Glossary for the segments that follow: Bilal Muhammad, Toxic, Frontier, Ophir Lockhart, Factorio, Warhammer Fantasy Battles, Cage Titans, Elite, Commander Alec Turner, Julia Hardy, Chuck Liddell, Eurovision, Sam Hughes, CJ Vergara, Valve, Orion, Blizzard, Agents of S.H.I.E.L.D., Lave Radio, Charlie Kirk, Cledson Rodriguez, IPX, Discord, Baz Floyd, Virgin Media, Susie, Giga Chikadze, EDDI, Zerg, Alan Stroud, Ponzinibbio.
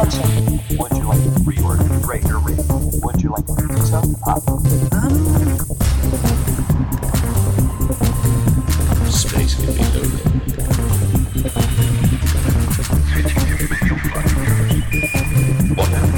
Would you like to reorder, rate, or rate? Would you like to do something? Space can be loaded. What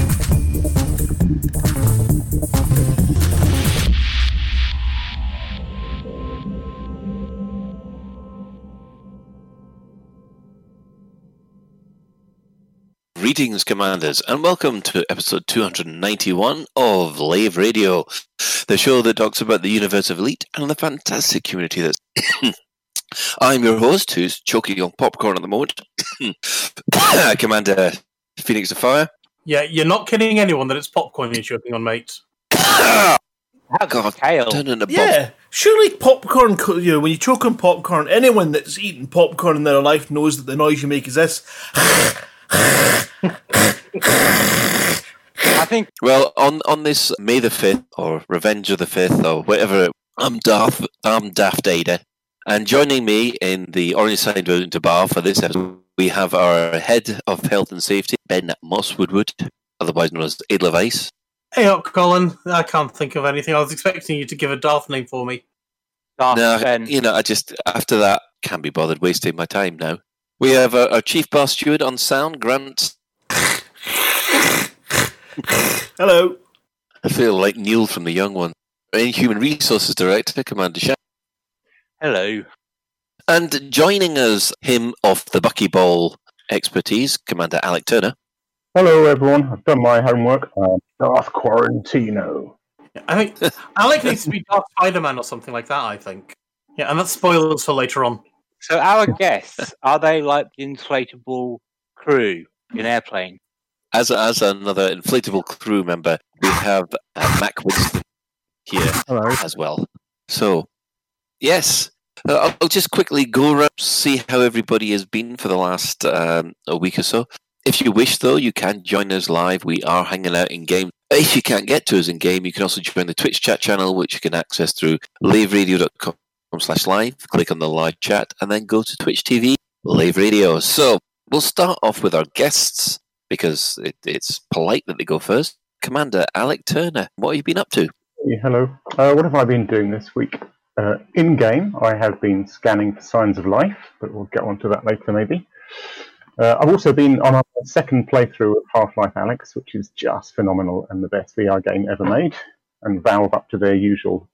Greetings, Commanders, and welcome to episode 291 of Lave Radio, the show that talks about the universe of Elite and the fantastic community that's... I'm your host, who's choking on popcorn at the moment, Commander Phoenix of Fire. Yeah, you're not kidding anyone that it's popcorn you're choking on, mate. Oh, God, yeah, surely popcorn, you know, when you choke on popcorn, anyone that's eaten popcorn in their life knows that the noise you make is this. I think. Well, on this May the 5th, or Revenge of the 5th, or whatever, I'm Daft Ada, and joining me in the Orange Side to Bar for this episode, we have our Head of Health and Safety, Ben Mosswoodwood, otherwise known as Edelweiss. Hey up, Colin. I can't think of anything. I was expecting you to give a Darth name for me. Darth no, Ben. You know, I just, after that, can't be bothered wasting my time now. We have our Chief Bar Steward on sound, Grant. Hello. I feel like Neil from The Young One. Human Resources Director, Commander Shaw. Hello. And joining us, him of the Buckyball expertise, Commander Alec Turner. Hello, everyone. I've done my homework. I'm Darth Quarantino. Yeah, I think Alec needs to be Darth Spider-Man or something like that, I think. Yeah, and that's spoilers for later on. So our guests, are they like the inflatable crew in Airplane? As another inflatable crew member, we have Mac Winston here. Hello. As well. So, yes, I'll just quickly go around, see how everybody has been for the last a week or so. If you wish, though, you can join us live. We are hanging out in game. If you can't get to us in game, you can also join the Twitch chat channel, which you can access through laveradio.com/live, click on the live chat, and then go to Twitch TV, Lave Radio. So we'll start off with our guests, because it's polite that they go first. Commander Alec Turner, what have you been up to? Yeah, hello. What have I been doing this week? In-game, I have been scanning for signs of life, but we'll get on to that later, maybe. I've also been on our second playthrough of Half-Life Alyx, which is just phenomenal and the best VR game ever made, and Valve up to their usual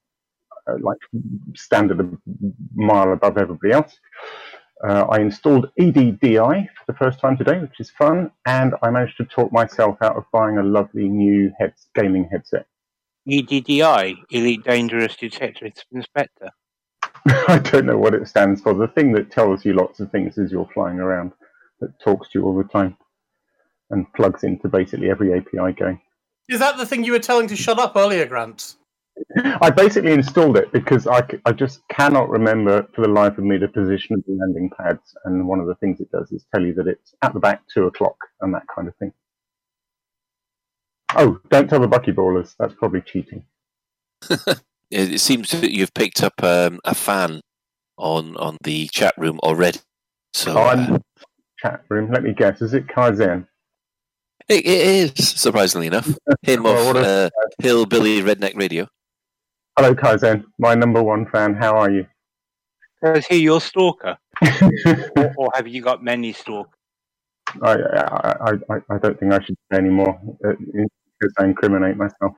standard, a mile above everybody else. I installed EDDI for the first time today, which is fun, and I managed to talk myself out of buying a lovely new gaming headset. EDDI, Elite Dangerous Detective Inspector. I don't know what it stands for. The thing that tells you lots of things as you're flying around, that talks to you all the time, and plugs into basically every API going. Is that the thing you were telling to shut up earlier, Grant? I basically installed it because I just cannot remember for the life of me the position of the landing pads, and one of the things it does is tell you that it's at the back 2 o'clock and that kind of thing. Oh, don't tell the buckyballers, that's probably cheating. It seems that you've picked up a fan on the chat room already. So chat room, let me guess, is it Kaizen? It is, surprisingly enough. Him of Hillbilly Redneck Radio. Hello, Kaizen, my number one fan. How are you? Is he your stalker? or have you got many stalkers? I don't think I should say any more because I incriminate myself.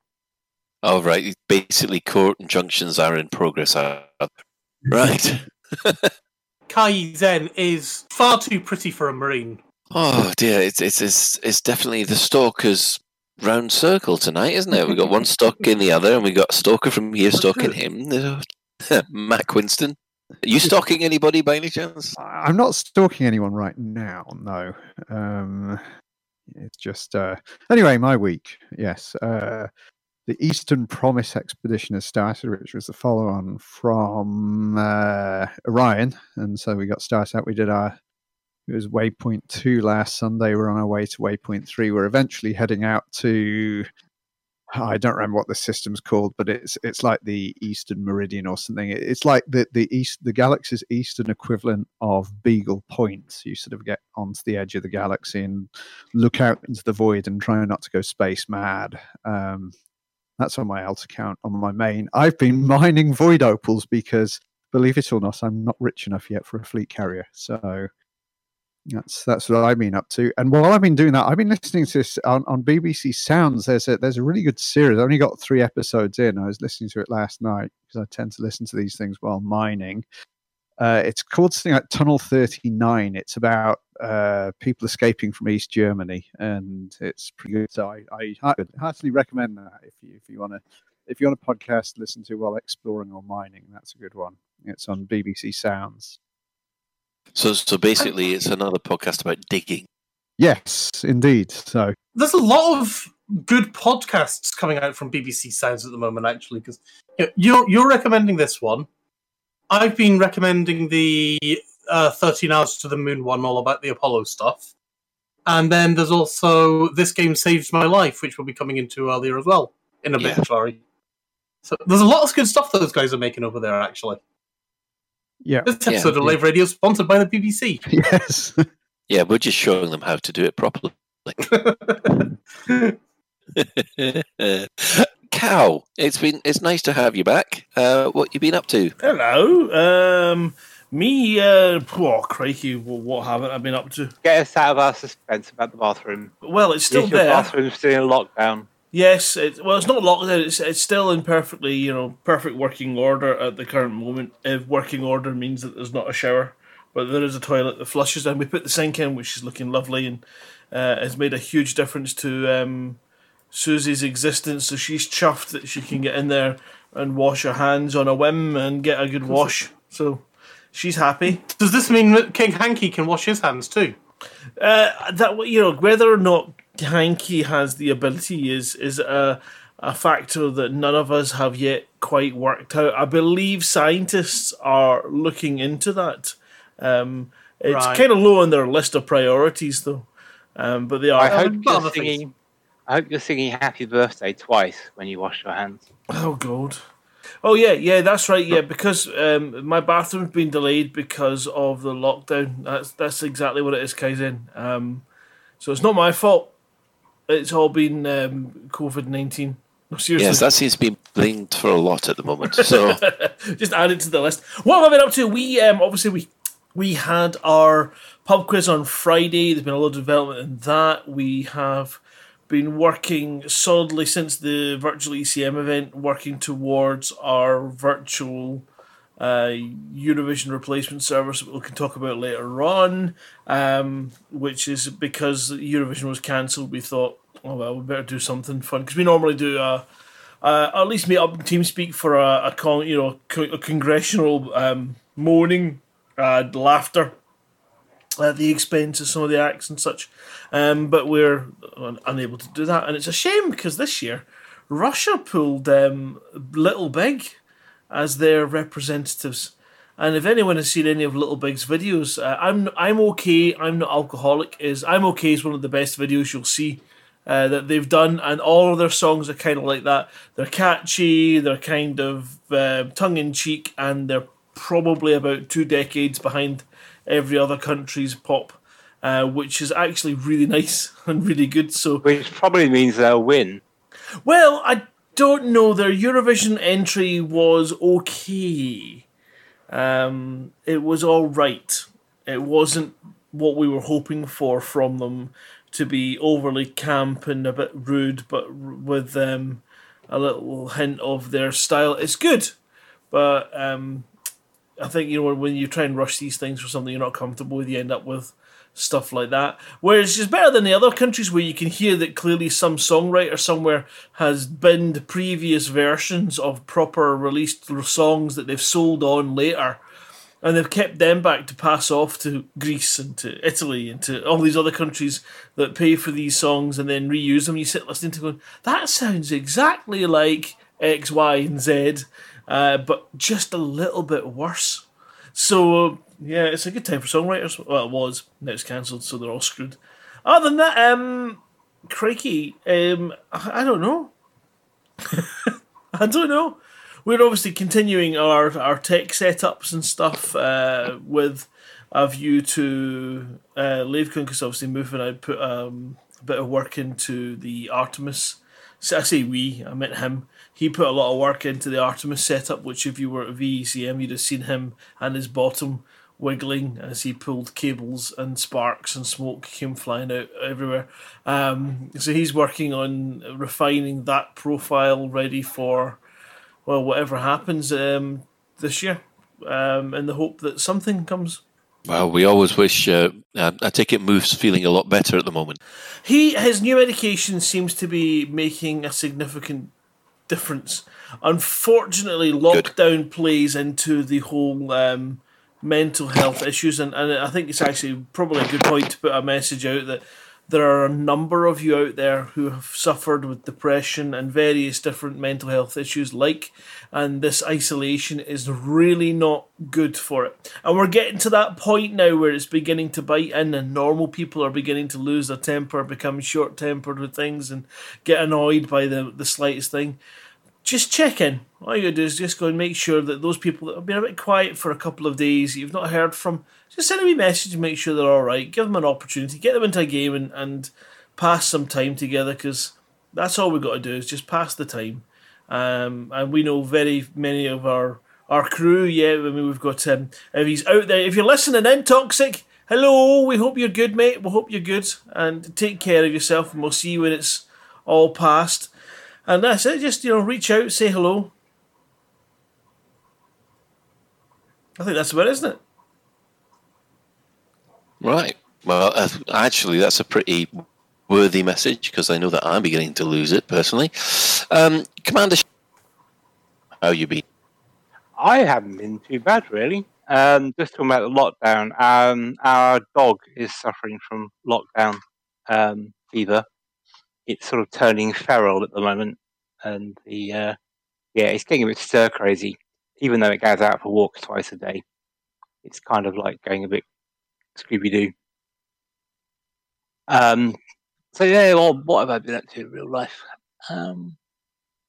Oh, right. Basically, court injunctions are in progress. Right. Kaizen is far too pretty for a Marine. Oh, dear. It's definitely the stalker's round circle tonight, isn't it? We've got one stalking the other, and we've got a stalker from here stalking him. Mac Winston. Are you stalking anybody by any chance? I'm not stalking anyone right now, no. It's just... Anyway, my week, yes. The Eastern Promise Expedition has started, which was the follow-on from Orion, and so we got started out. We did our... It was Waypoint 2 last Sunday. We're on our way to Waypoint 3. We're eventually heading out to I don't remember what the system's called, but it's like the Eastern Meridian or something. It's like the galaxy's eastern equivalent of Beagle Point. You sort of get onto the edge of the galaxy and look out into the void and try not to go space mad. That's on my alt account, on my main. I've been mining void opals because, believe it or not, I'm not rich enough yet for a fleet carrier. So that's what I've been up to. And while I've been doing that, I've been listening to this on BBC Sounds. There's a really good series. I only got 3 episodes in. I was listening to it last night because I tend to listen to these things while mining. It's called something like Tunnel 39. It's about people escaping from East Germany, and it's pretty good. So I heartily recommend that if you want a podcast to listen to while exploring or mining. That's a good one. It's on BBC Sounds. So basically, it's another podcast about digging. Yes, indeed. So there's a lot of good podcasts coming out from BBC Sounds at the moment, actually, because you're recommending this one. I've been recommending the 13 Hours to the Moon one, all about the Apollo stuff. And then there's also This Game Saved My Life, which we'll be coming into earlier as well, in a bit, sorry. So there's a lot of good stuff those guys are making over there, actually. Yeah. This episode of Lave Radio is sponsored by the BBC. Yes. Yeah, we're just showing them how to do it properly. Cow, it's nice to have you back. What you been up to? Hello. Oh crikey, what haven't I been up to? Get us out of our suspense about the bathroom. Well, it's still there. The bathroom's still in lockdown. Yes, it's not locked down. It's still in perfect working order at the current moment. If working order means that there's not a shower, but there is a toilet that flushes, and we put the sink in, which is looking lovely, and has made a huge difference to Susie's existence. So she's chuffed that she can get in there and wash her hands on a whim and get a good wash. So she's happy. Does this mean that King Hanky can wash his hands too? Whether or not Hanky has the ability is a factor that none of us have yet quite worked out. I believe scientists are looking into that. It's kind of low on their list of priorities, though. But they are. I hope you're singing "Happy Birthday" twice when you wash your hands. Oh God! Oh yeah, that's right. Yeah, because my bathroom's been delayed because of the lockdown. That's exactly what it is, Kaizen. So it's not my fault. It's all been COVID-19. No, seriously. Yes, that seems to be blamed for a lot at the moment. So just add it to the list. What have I been up to? We had our pub quiz on Friday. There's been a lot of development in that. We have been working solidly since the virtual ECM event, working towards our virtual Eurovision replacement service that we can talk about later on, which is because Eurovision was cancelled, we thought, we better do something fun, because we normally do at least meet up and TeamSpeak for a congressional moaning and laughter at the expense of some of the acts and such, but we're unable to do that, and it's a shame, because this year Russia pulled Little Big as their representatives. And if anyone has seen any of Little Big's videos, I'm okay. I'm not alcoholic. I'm okay is one of the best videos you'll see that they've done, and all of their songs are kind of like that. They're catchy. They're kind of tongue in cheek, and they're probably about 2 decades behind every other country's pop, which is actually really nice and really good. So, which probably means they'll win. Well, I don't know. Their Eurovision entry was okay. It was all right. It wasn't what we were hoping for from them, to be overly camp and a bit rude, but with a little hint of their style. It's good, but I think when you try and rush these things for something you're not comfortable with, you end up with stuff like that. Whereas it's better than the other countries, where you can hear that clearly some songwriter somewhere has binned previous versions of proper released songs that they've sold on later, and they've kept them back to pass off to Greece and to Italy and to all these other countries that pay for these songs and then reuse them. You sit listening to going, that sounds exactly like X, Y, and Z, but just a little bit worse. So yeah, it's a good time for songwriters. Well, it was. Now it's cancelled, so they're all screwed. Other than that, crikey, I don't know. I don't know. We're obviously continuing our tech setups and stuff with a view to LaveCon, because obviously moving out, put a bit of work into the Artemis. So I say we, I meant him. He put a lot of work into the Artemis setup, which if you were at VECM, you'd have seen him and his bottom wiggling as he pulled cables and sparks and smoke came flying out everywhere. So he's working on refining that profile ready for, well, whatever happens this year, in the hope that something comes. Well, we always wish. I take it Move's feeling a lot better at the moment. His new medication seems to be making a significant difference. Unfortunately, lockdown plays into the whole mental health issues, and I think it's actually probably a good point to put a message out that there are a number of you out there who have suffered with depression and various different mental health issues and this isolation is really not good for it. And we're getting to that point now where it's beginning to bite in, and normal people are beginning to lose their temper, become short-tempered with things and get annoyed by the slightest thing. Just check in. All you gotta do is just go and make sure that those people that have been a bit quiet for a couple of days, you've not heard from, just send a wee message and make sure they're all right. Give them an opportunity, get them into a game and pass some time together, because that's all we've got to do is just pass the time. And we know very many of our crew, yeah, I mean, we've got, if he's out there, if you're listening in, Toxic, hello, we hope you're good, mate. We hope you're good. And take care of yourself, and we'll see you when it's all past. And that's it, just, reach out, say hello. I think that's about it, isn't it? Right. Well, actually, that's a pretty worthy message, because I know that I'm beginning to lose it, personally. Commander, how you been? I haven't been too bad, really. Just talking about the lockdown. Our dog is suffering from lockdown fever. It's sort of turning feral at the moment, and it's getting a bit stir crazy. Even though it goes out for walks twice a day, it's kind of like going a bit Scooby Doo. Well, what have I been up to in real life?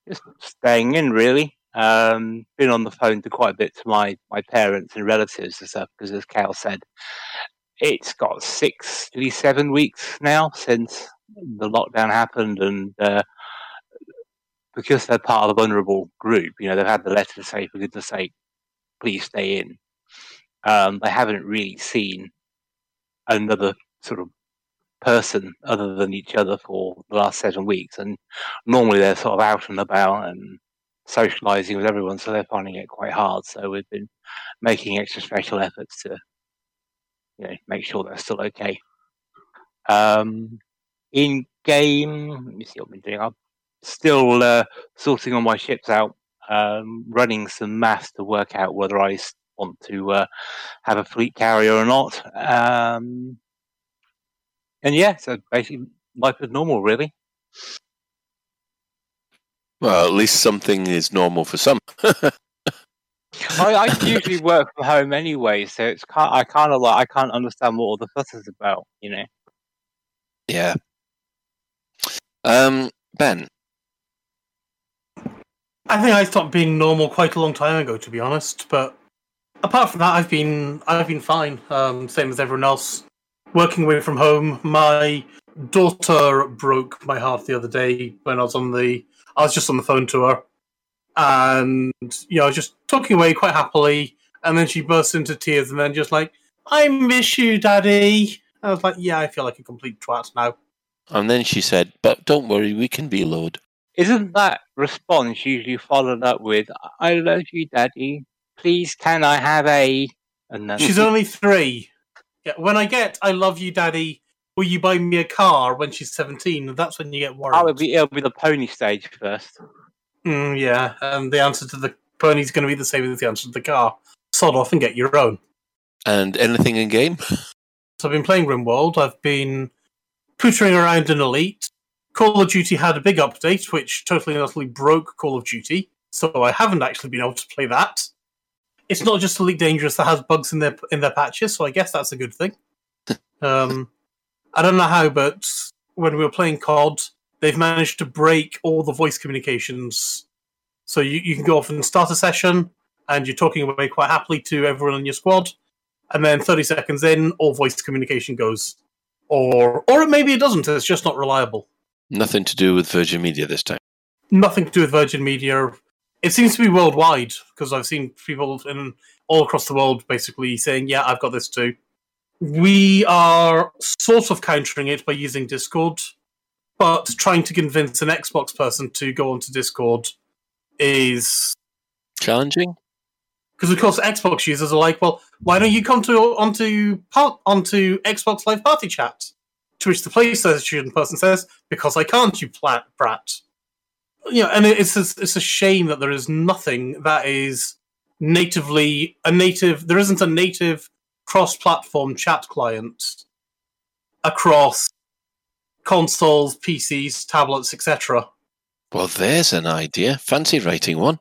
Just staying in, really. Been on the phone to quite a bit to my parents and relatives and stuff, because as Cal said, it's got 6 to 7 weeks now since the lockdown happened, and because they're part of the vulnerable group, they've had the letter to say, for goodness sake, please stay in. They haven't really seen another sort of person other than each other for the last 7 weeks, and normally they're sort of out and about and socializing with everyone, so they're finding it quite hard. So we've been making extra special efforts to make sure they're still okay. In game, let me see what I've been doing. I'm still sorting all my ships out, running some maths to work out whether I want to have a fleet carrier or not. So basically life is normal, really. Well, at least something is normal for some. I usually work from home anyway, so it's I can't understand what all the fuss is about, Yeah. Ben? I think I stopped being normal quite a long time ago, to be honest, but apart from that, I've been fine, same as everyone else. Working away from home, my daughter broke my heart the other day when I was just on the phone to her, and, I was just talking away quite happily, and then she burst into tears, and then just like, I miss you, Daddy! I was like, yeah, I feel like a complete twat now. And then she said, but don't worry, we can be load. Isn't that response usually followed up with, I love you, Daddy. Please, can I have a... And then... She's only 3. Yeah, when I get, I love you, Daddy, will you buy me a car when she's 17? That's when you get worried. It'll be the pony stage first. Yeah, and the answer to the pony's going to be the same as the answer to the car. Sod off and get your own. And anything in game? So I've been playing RimWorld, I've been pootering around in Elite. Call of Duty had a big update, which totally and utterly broke Call of Duty, so I haven't actually been able to play that. It's not just Elite Dangerous that has bugs in their patches, so I guess that's a good thing. I don't know how, but when we were playing COD, they've managed to break all the voice communications. So you can go off and start a session, and you're talking away quite happily to everyone in your squad, and then 30 seconds in, all voice communication goes. Or maybe it doesn't, it's just not reliable. Nothing to do with Virgin Media this time? Nothing to do with Virgin Media. It seems to be worldwide, because I've seen people all across the world basically saying, yeah, I've got this too. We are sort of countering it by using Discord, but trying to convince an Xbox person to go onto Discord is... challenging? Because, of course, Xbox users are like, well, why don't you come onto Xbox Live Party Chat? To which the PlayStation person says, because I can't, you plat brat. You know, and it's a shame that there is nothing that is there isn't a native cross-platform chat client across consoles, PCs, tablets, etc. Well, there's an idea. Fancy writing one.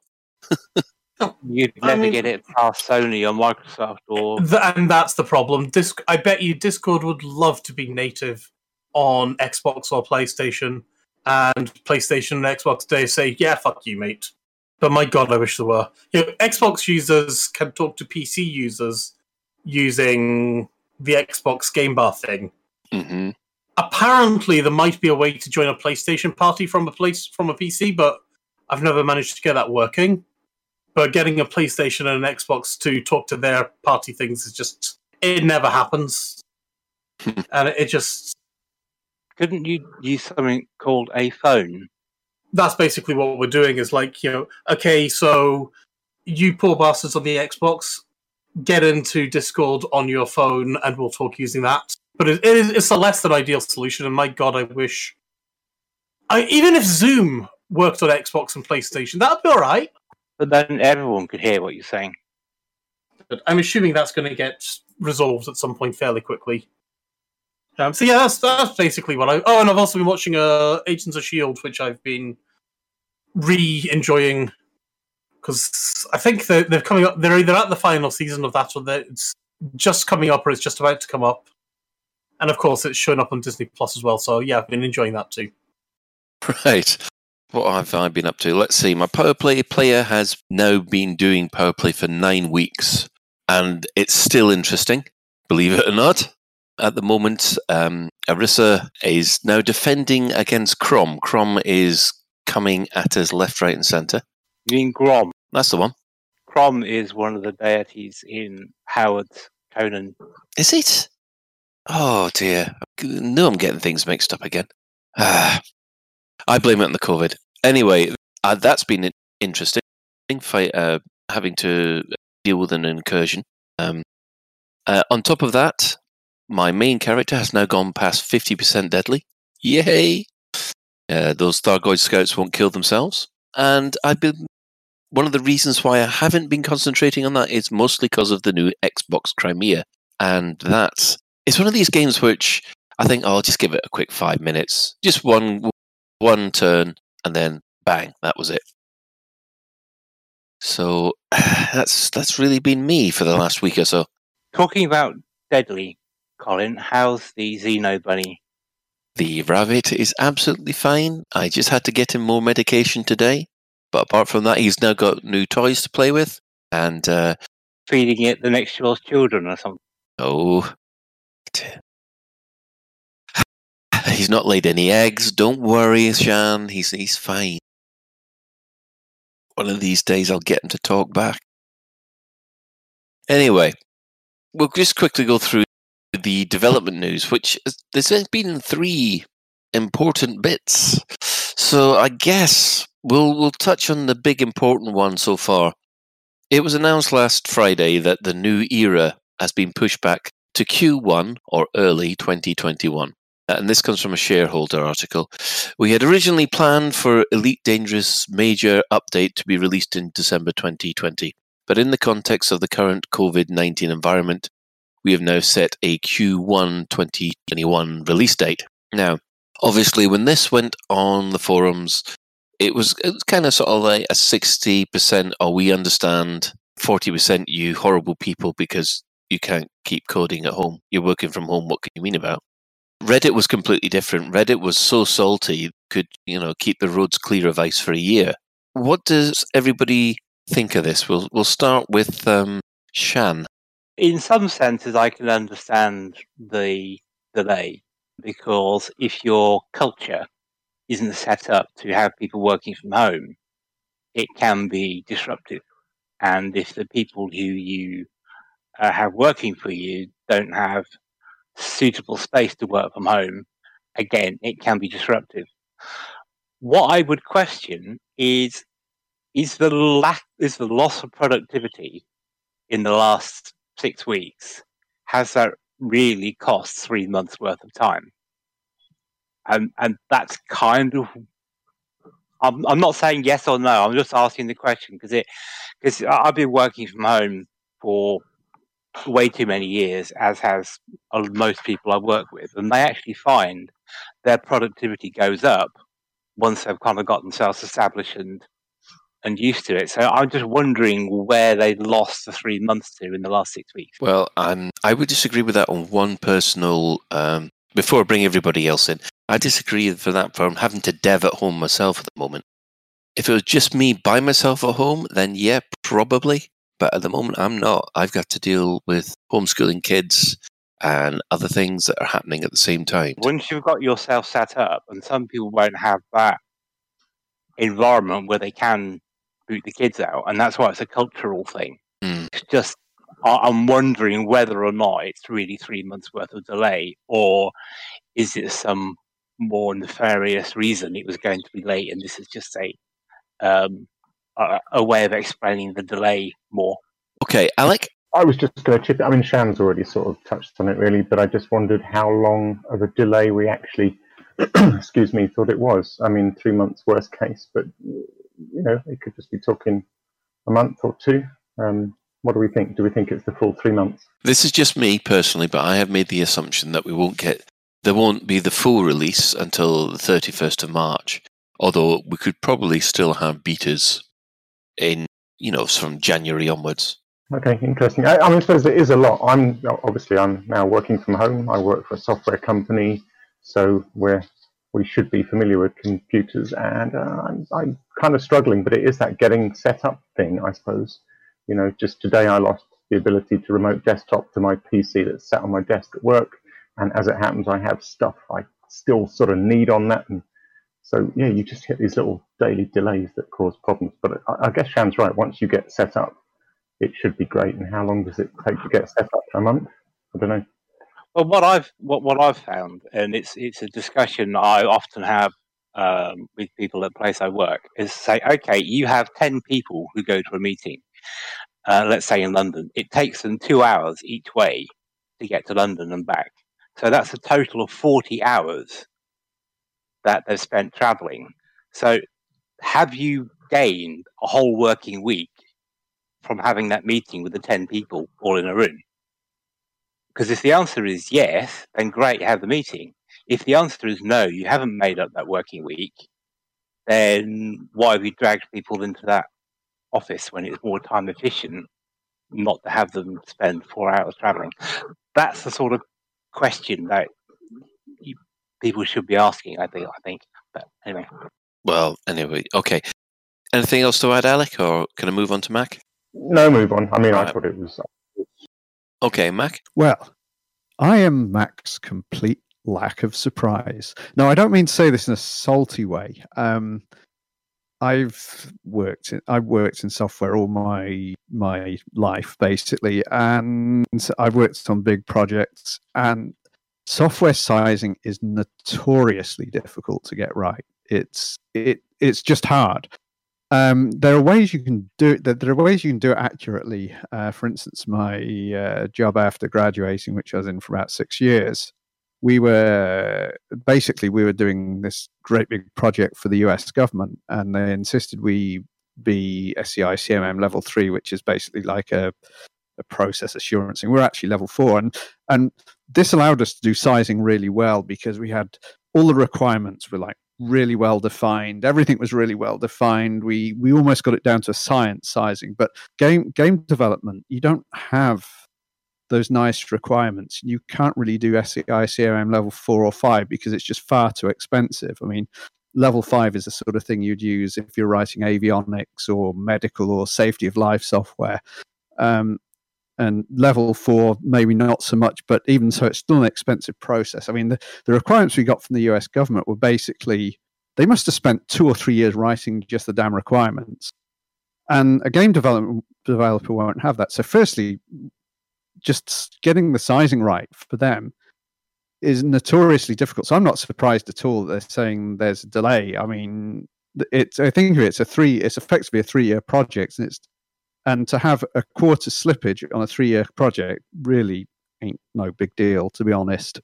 You'd never get it past Sony or Microsoft, and that's the problem. I bet you Discord would love to be native on Xbox or PlayStation, and PlayStation and Xbox today say, "Yeah, fuck you, mate." But my God, I wish there were. You know, Xbox users can talk to PC users using the Xbox Game Bar thing. Mm-hmm. Apparently, there might be a way to join a PlayStation party from a PC, but I've never managed to get that working. But getting a PlayStation and an Xbox to talk to their party things is just... it never happens. And it just... Couldn't you use something called a phone? That's basically what we're doing, is like, you know, okay, so you poor bastards on the Xbox, get into Discord on your phone and we'll talk using that. But it's a less than ideal solution, and my God, I wish... even if Zoom worked on Xbox and PlayStation, that would be all right. But then everyone could hear what you're saying. I'm assuming that's going to get resolved at some point fairly quickly. So yeah, that's basically what I... Oh, and I've also been watching Agents of S.H.I.E.L.D., which I've been re-enjoying, because I think they're coming up... They're either at the final season of that, or it's just coming up, or it's just about to come up. And of course, it's showing up on Disney Plus as well, so yeah, I've been enjoying that too. Right. What have I been up to? Let's see. My power play player has now been doing power play for 9 weeks, and it's still interesting, believe it or not. At the moment, Arissa is now defending against Crom. Crom is coming at us left, right, and centre. You mean Grom? That's the one. Crom is one of the deities in Howard's Conan. Is it? Oh, dear. I knew I'm getting things mixed up again. I blame it on the COVID. Anyway, that's been interesting. Having to deal with an incursion. On top of that, my main character has now gone past 50% deadly. Yay! Those Thargoid scouts won't kill themselves. And one of the reasons why I haven't been concentrating on that is mostly because of the new Xbox Crimea. And that is one of these games which I think I'll just give it a quick 5 minutes. Just one turn, and then bang, that was it. So that's really been me for the last week or so. Talking about deadly, Colin, how's the Xeno bunny? The rabbit is absolutely fine. I just had to get him more medication today. But apart from that, he's now got new toys to play with, and feeding it the next door's children or something. Oh. He's not laid any eggs. Don't worry, Shan. He's fine. One of these days I'll get him to talk back. Anyway, we'll just quickly go through the development news, which there's been three important bits. So I guess we'll touch on the big important one so far. It was announced last Friday that the New Era has been pushed back to Q1 or early 2021. And this comes from a shareholder article. We had originally planned for Elite Dangerous major update to be released in December 2020. But in the context of the current COVID-19 environment, we have now set a Q1 2021 release date. Now, obviously, when this went on the forums, it was kind of sort of like a 60%, oh, we understand, 40%, you horrible people, because you can't keep coding at home. You're working from home. What can you mean about? Reddit was completely different. Reddit was so salty, you could, keep the roads clear of ice for a year. What does everybody think of this? We'll start with Shan. In some senses, I can understand the delay, because if your culture isn't set up to have people working from home, it can be disruptive. And if the people who you have working for you don't have suitable space to work from home, again, it can be disruptive. What I would question is the loss of productivity in the last 6 weeks, has that really cost 3 months worth of time? And that's kind of, I'm not saying yes or no, I'm just asking the question, because I've been working from home for way too many years, as has most people I work with, and they actually find their productivity goes up once they've kind of got themselves established and used to it. So I'm just wondering where they lost the 3 months to in the last 6 weeks. Well, I would disagree with that on one personal, before I bring everybody else in, I disagree for that from having to dev at home myself at the moment. If it was just me by myself at home, then yeah, probably. But at the moment, I'm not. I've got to deal with homeschooling kids and other things that are happening at the same time. Once you've got yourself set up, and some people won't have that environment where they can boot the kids out, and that's why it's a cultural thing. Mm. It's just, I'm wondering whether or not it's really 3 months worth of delay, or is it some more nefarious reason it was going to be late, and this is just a way of explaining the delay more. Okay, Alec? I was just going to chip in. I mean, Shan's already sort of touched on it, really, but I just wondered how long of a delay we actually, thought it was. I mean, 3 months, worst case, but, it could just be talking a month or two. What do we think? Do we think it's the full 3 months? This is just me personally, but I have made the assumption that there won't be the full release until the 31st of March, although we could probably still have betas in, from January onwards. Okay, interesting. I suppose it is a lot. I'm now working from home. I work for a software company, so we should be familiar with computers, and I'm kind of struggling, but it is that getting set up thing, I suppose. Just today I lost the ability to remote desktop to my PC that's sat on my desk at work, and as it happens, I have stuff I still sort of need on that, and so, yeah, you just hit these little daily delays that cause problems. But I guess Shan's right. Once you get set up, it should be great. And how long does it take to get set up? A month? I don't know. Well, what I've found, and it's a discussion I often have with people at the place I work, is to say, okay, you have 10 people who go to a meeting, let's say in London. It takes them 2 hours each way to get to London and back. So that's a total of 40 hours that they've spent traveling. So have you gained a whole working week from having that meeting with the 10 people all in a room? Because if the answer is yes, then great, have the meeting. If the answer is no, you haven't made up that working week, then why have you dragged people into that office when it's more time efficient not to have them spend 4 hours traveling? That's the sort of question that people should be asking, I think. But anyway. Well, anyway, okay. Anything else to add, Alec, or can I move on to Mac? No, move on. I mean, I thought it was... Okay, Mac? Well, I am Mac's complete lack of surprise. Now, I don't mean to say this in a salty way. I've worked in software all my life, basically, and I've worked on big projects, and software sizing is notoriously difficult to get right. It's just hard. There are ways you can do it. There are ways you can do it accurately. For instance, my job after graduating, which I was in for about 6 years, we were doing this great big project for the U.S. government, and they insisted we be SCI CMM level 3, which is basically like a process assurance, and we're actually level 4, and this allowed us to do sizing really well because we had all the requirements were like really well defined. Everything was really well defined. We almost got it down to a science sizing. But game development, you don't have those nice requirements. You can't really do SEI CRM level 4 or 5 because it's just far too expensive. I mean, level 5 is the sort of thing you'd use if you're writing avionics or medical or safety of life software. And level 4, maybe not so much, but even so, it's still an expensive process. I mean, the requirements we got from the US government were basically, they must have spent 2 or 3 years writing just the damn requirements. And a game developer won't have that. So firstly, just getting the sizing right for them is notoriously difficult. So I'm not surprised at all that they're saying there's a delay. I mean, it's effectively a 3-year project, and to have a quarter slippage on a 3-year project really ain't no big deal, to be honest.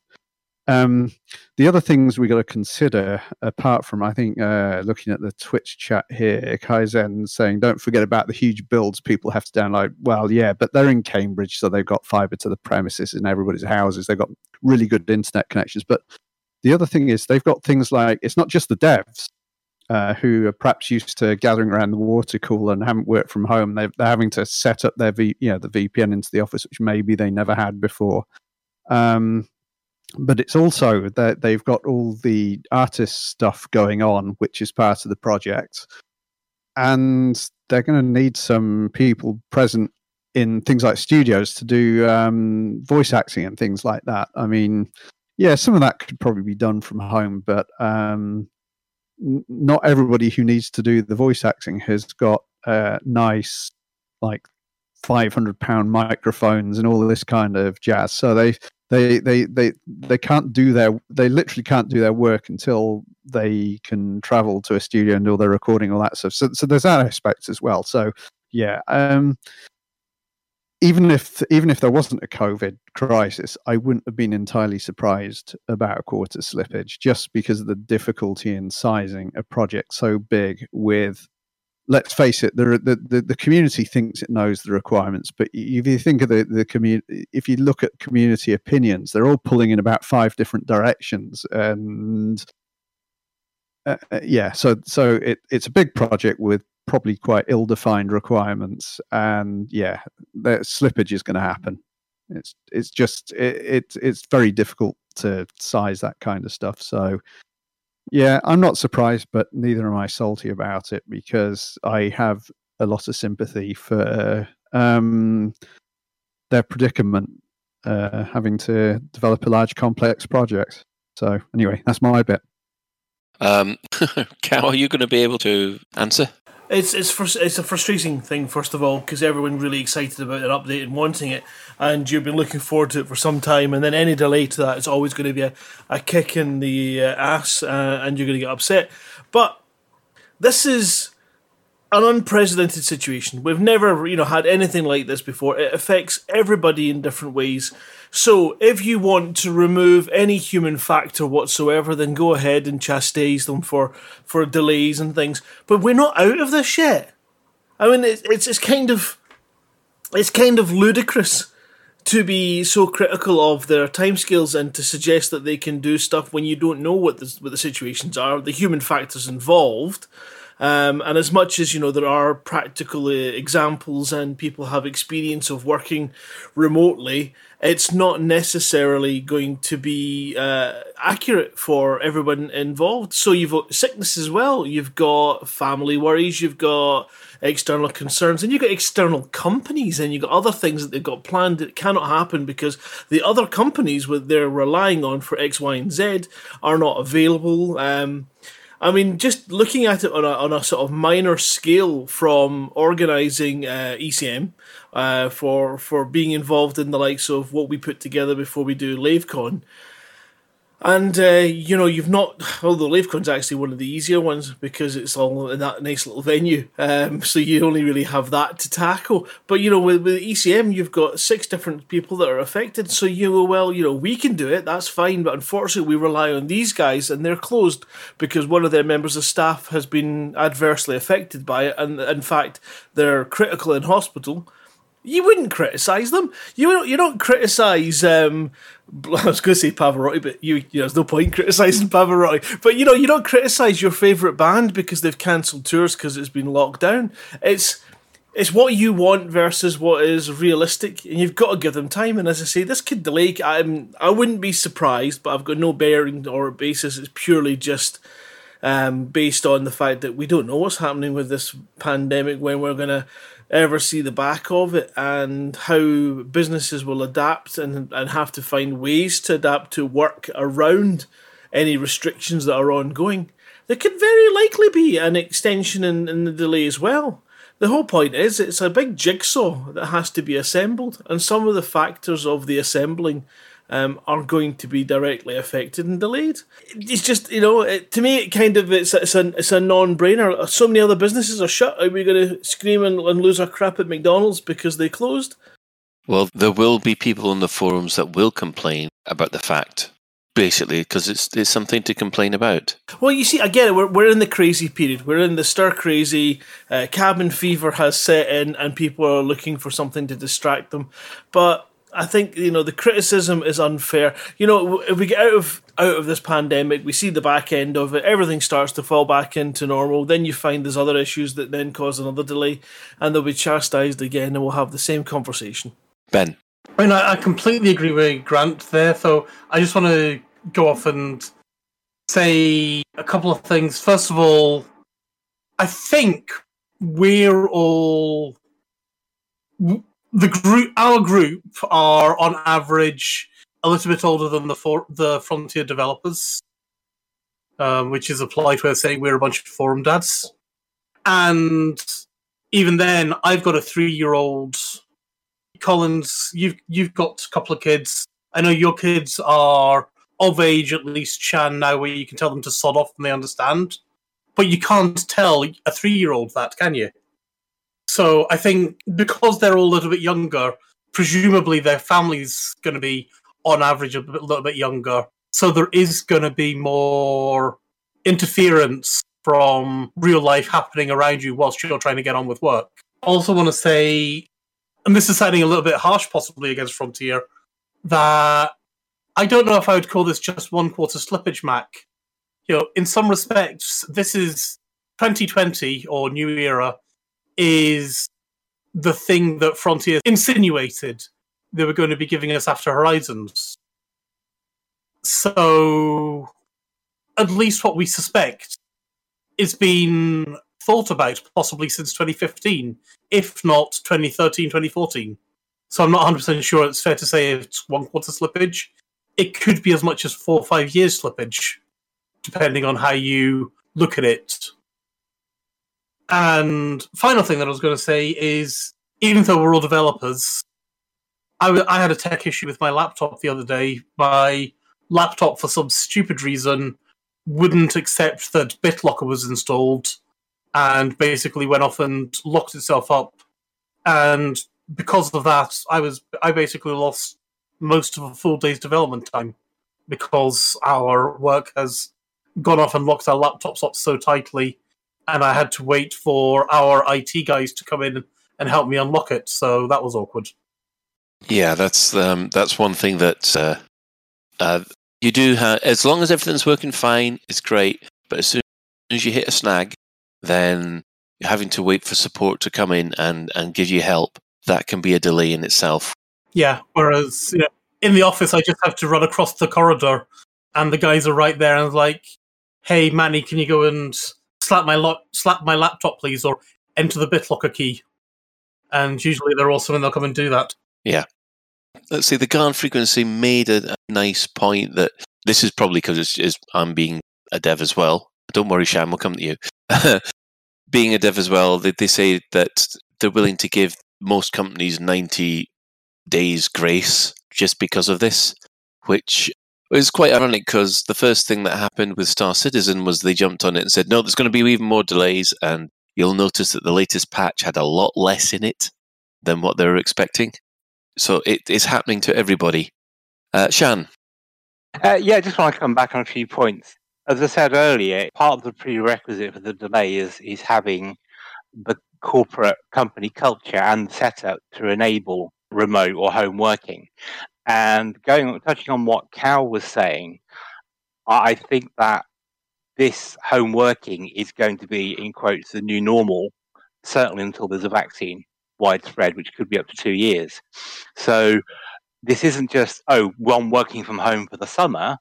The other things we got to consider, apart from, I think, looking at the Twitch chat here, Kaizen saying, don't forget about the huge builds people have to download. Well, yeah, but they're in Cambridge, so they've got fibre to the premises in everybody's houses. They've got really good internet connections. But the other thing is they've got things like, it's not just the devs who are perhaps used to gathering around the water cooler and haven't worked from home. They're having to set up the VPN into the office, which maybe they never had before. But it's also that they've got all the artist stuff going on, which is part of the project. And they're going to need some people present in things like studios to do voice acting and things like that. I mean, yeah, some of that could probably be done from home, but not everybody who needs to do the voice acting has got nice, like, £500 microphones and all of this kind of jazz. So they can't do their work until they can travel to a studio and do all their recording, all that stuff. So there's that aspect as well. So yeah, even if there wasn't a COVID crisis, I wouldn't have been entirely surprised about a quarter slippage just because of the difficulty in sizing a project so big with. Let's face it, the community thinks it knows the requirements, but if you think of the community, if you look at community opinions, they're all pulling in about 5 different directions, and so it's a big project with probably quite ill-defined requirements, and yeah, the slippage is going to happen. It's very difficult to size that kind of stuff, so. Yeah, I'm not surprised, but neither am I salty about it because I have a lot of sympathy for their predicament, having to develop a large, complex project. So anyway, that's my bit. Cal, are you going to be able to answer? It's a frustrating thing, first of all, because everyone's really excited about an update and wanting it, and you've been looking forward to it for some time, and then any delay to that is always going to be a kick in the ass, and you're going to get upset. But this is an unprecedented situation. We've never, had anything like this before. It affects everybody in different ways. So if you want to remove any human factor whatsoever, then go ahead and chastise them for delays and things. But we're not out of this yet. I mean, it's kind of ludicrous to be so critical of their timescales and to suggest that they can do stuff when you don't know what the situations are, the human factors involved. And as much as, there are practical examples and people have experience of working remotely, it's not necessarily going to be accurate for everyone involved. So you've got sickness as well. You've got family worries. You've got external concerns. And you've got external companies. And you've got other things that they've got planned that cannot happen because the other companies they're relying on for X, Y, and Z are not available. I mean, just looking at it on a sort of minor scale, from organising ECM for being involved in the likes of what we put together before we do LaveCon. And, although LaveCon's actually one of the easier ones because it's all in that nice little venue, so you only really have that to tackle. But, with ECM, you've got 6 different people that are affected, so you go, well, we can do it, that's fine, but unfortunately we rely on these guys and they're closed because one of their members of staff has been adversely affected by it, and in fact, they're critical in hospital. You wouldn't criticise them. You don't criticise. I was going to say Pavarotti, but there's no point criticising Pavarotti. But you don't criticise your favourite band because they've cancelled tours because it's been locked down. It's It's what you want versus what is realistic, and you've got to give them time. And as I say, this could delay. I wouldn't be surprised, but I've got no bearing or basis. It's purely just based on the fact that we don't know what's happening with this pandemic, when we're going to ever see the back of it, and how businesses will adapt and have to find ways to adapt to work around any restrictions that are ongoing. There could very likely be an extension in the delay as well. The whole point is it's a big jigsaw that has to be assembled, and some of the factors of the assembling are going to be directly affected and delayed. It's just, you know, to me it kind of, it's a non-brainer. So many other businesses are shut. Are we going to scream and lose our crap at McDonald's because they closed? Well, there will be people on the forums that will complain about the fact, basically, because it's something to complain about. Well, you see, again, we're in the crazy period. We're in the stir-crazy, cabin fever has set in, and people are looking for something to distract them. But I think, you know, the criticism is unfair. You know, if we get out of this pandemic, we see the back end of it, everything starts to fall back into normal, then you find there's other issues that then cause another delay, and they'll be chastised again, and we'll have the same conversation. Ben? I mean, I completely agree with Grant there, so I just want to go off and say a couple of things. First of all, I think we're all our group are on average a little bit older than the Frontier developers, which is a polite way of saying we're a bunch of forum dads. And even then, I've got a 3-year-old. Collins, you've got a couple of kids. I know your kids are of age, at least Chan now, where you can tell them to sod off and they understand. But you can't tell a 3-year-old that, can you? So I think because they're all a little bit younger, presumably their family's going to be, on average, a little bit younger. So there is going to be more interference from real life happening around you whilst you're trying to get on with work. I also want to say, and this is sounding a little bit harsh possibly against Frontier, that I don't know if I would call this just one quarter slippage, Mac. You know, in some respects, this is 2020 or New Era is the thing that Frontier insinuated they were going to be giving us after Horizons. So, at least what we suspect is being thought about possibly since 2015, if not 2013, 2014. So I'm not 100% sure it's fair to say it's one quarter slippage. It could be as much as 4 or 5 years slippage, depending on how you look at it. And final thing that I was going to say is, even though we're all developers, I had a tech issue with my laptop the other day. My laptop, for some stupid reason, wouldn't accept that BitLocker was installed, and basically went off and locked itself up. And because of that, I basically lost most of a full day's development time because our work has gone off and locked our laptops up so tightly, and I had to wait for our IT guys to come in and help me unlock it, so that was awkward. Yeah, that's one thing that you do have. As long as everything's working fine, it's great, but as soon as you hit a snag, then having to wait for support to come in and give you help, that can be a delay in itself. Yeah, whereas, you know, in the office, I just have to run across the corridor, and the guys are right there, and like, hey, Manny, can you go and slap my laptop, please, or enter the BitLocker key? And usually they're awesome, and they'll come and do that. Yeah. Let's see, the Garn Frequency made a nice point that this is probably because I'm being a dev as well. Don't worry, Sham, we'll come to you. Being a dev as well, they say that they're willing to give most companies 90 days grace just because of this, which is quite ironic because the first thing that happened with Star Citizen was they jumped on it and said, no, there's going to be even more delays, and you'll notice that the latest patch had a lot less in it than what they were expecting. So it's happening to everybody. Shan? Yeah, I just want to come back on a few points. As I said earlier, part of the prerequisite for the delay is having the corporate company culture and setup to enable remote or home working. And touching on what Cal was saying, I think that this home working is going to be, in quotes, the new normal certainly until there's a vaccine widespread, which could be up to 2 years. So this isn't just, oh, well, I'm working from home for the summer.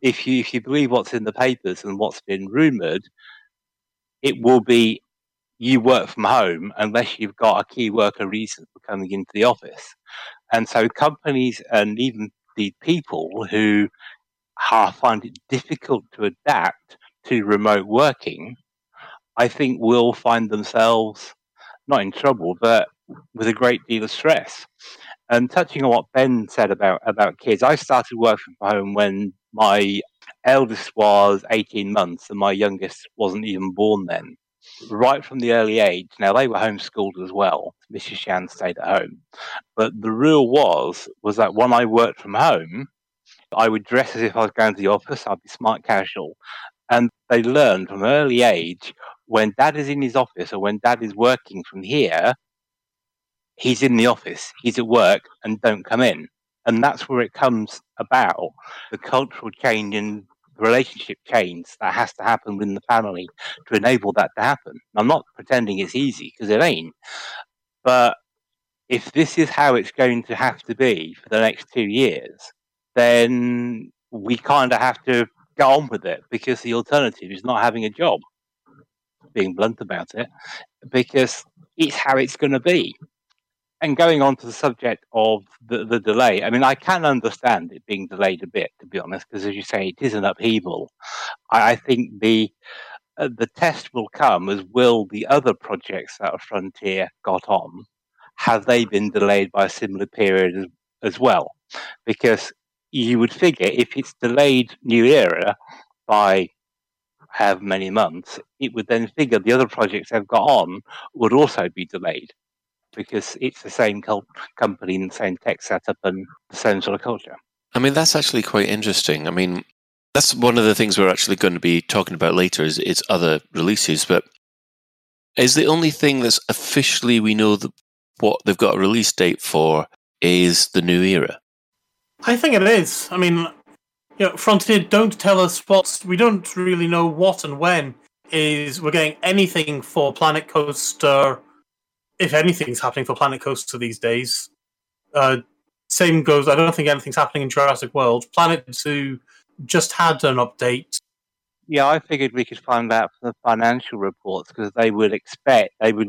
If you believe what's in the papers and what's been rumoured, it will be you work from home unless you've got a key worker reason for coming into the office. And so companies and even the people who find it difficult to adapt to remote working, I think will find themselves not in trouble, but with a great deal of stress. And touching on what Ben said about kids, I started working from home when my eldest was 18 months and my youngest wasn't even born then, right from the early age. Now, they were homeschooled as well. Mrs. Shan stayed at home. But the rule was that when I worked from home, I would dress as if I was going to the office. I'd be smart casual. And they learned from early age, when dad is in his office or when dad is working from here, he's in the office, he's at work, and don't come in. And that's where it comes about, the cultural change and relationship change that has to happen within the family to enable that to happen. And I'm not pretending it's easy, because it ain't. But if this is how it's going to have to be for the next 2 years, then we kind of have to go on with it, because the alternative is not having a job, being blunt about it, because it's how it's going to be. And going on to the subject of the delay, I mean, I can understand it being delayed a bit, to be honest, because as you say, it is an upheaval. I think the test will come, as will the other projects that Frontier got on. Have they been delayed by a similar period as well? Because you would figure if it's delayed New Era by however many months, it would then figure the other projects they've got on would also be delayed, because it's the same company and the same tech setup and the same sort of culture. I mean, that's actually quite interesting. I mean, that's one of the things we're actually going to be talking about later is other releases, but is the only thing that's officially we know what they've got a release date for is the New Era? I think it is. I mean, you know, Frontier don't tell us we don't really know what and when is we're getting anything for Planet Coaster, if anything's happening for Planet Coaster these days. Same goes, I don't think anything's happening in Jurassic World. Planet 2 just had an update. Yeah, I figured we could find out from the financial reports, because they would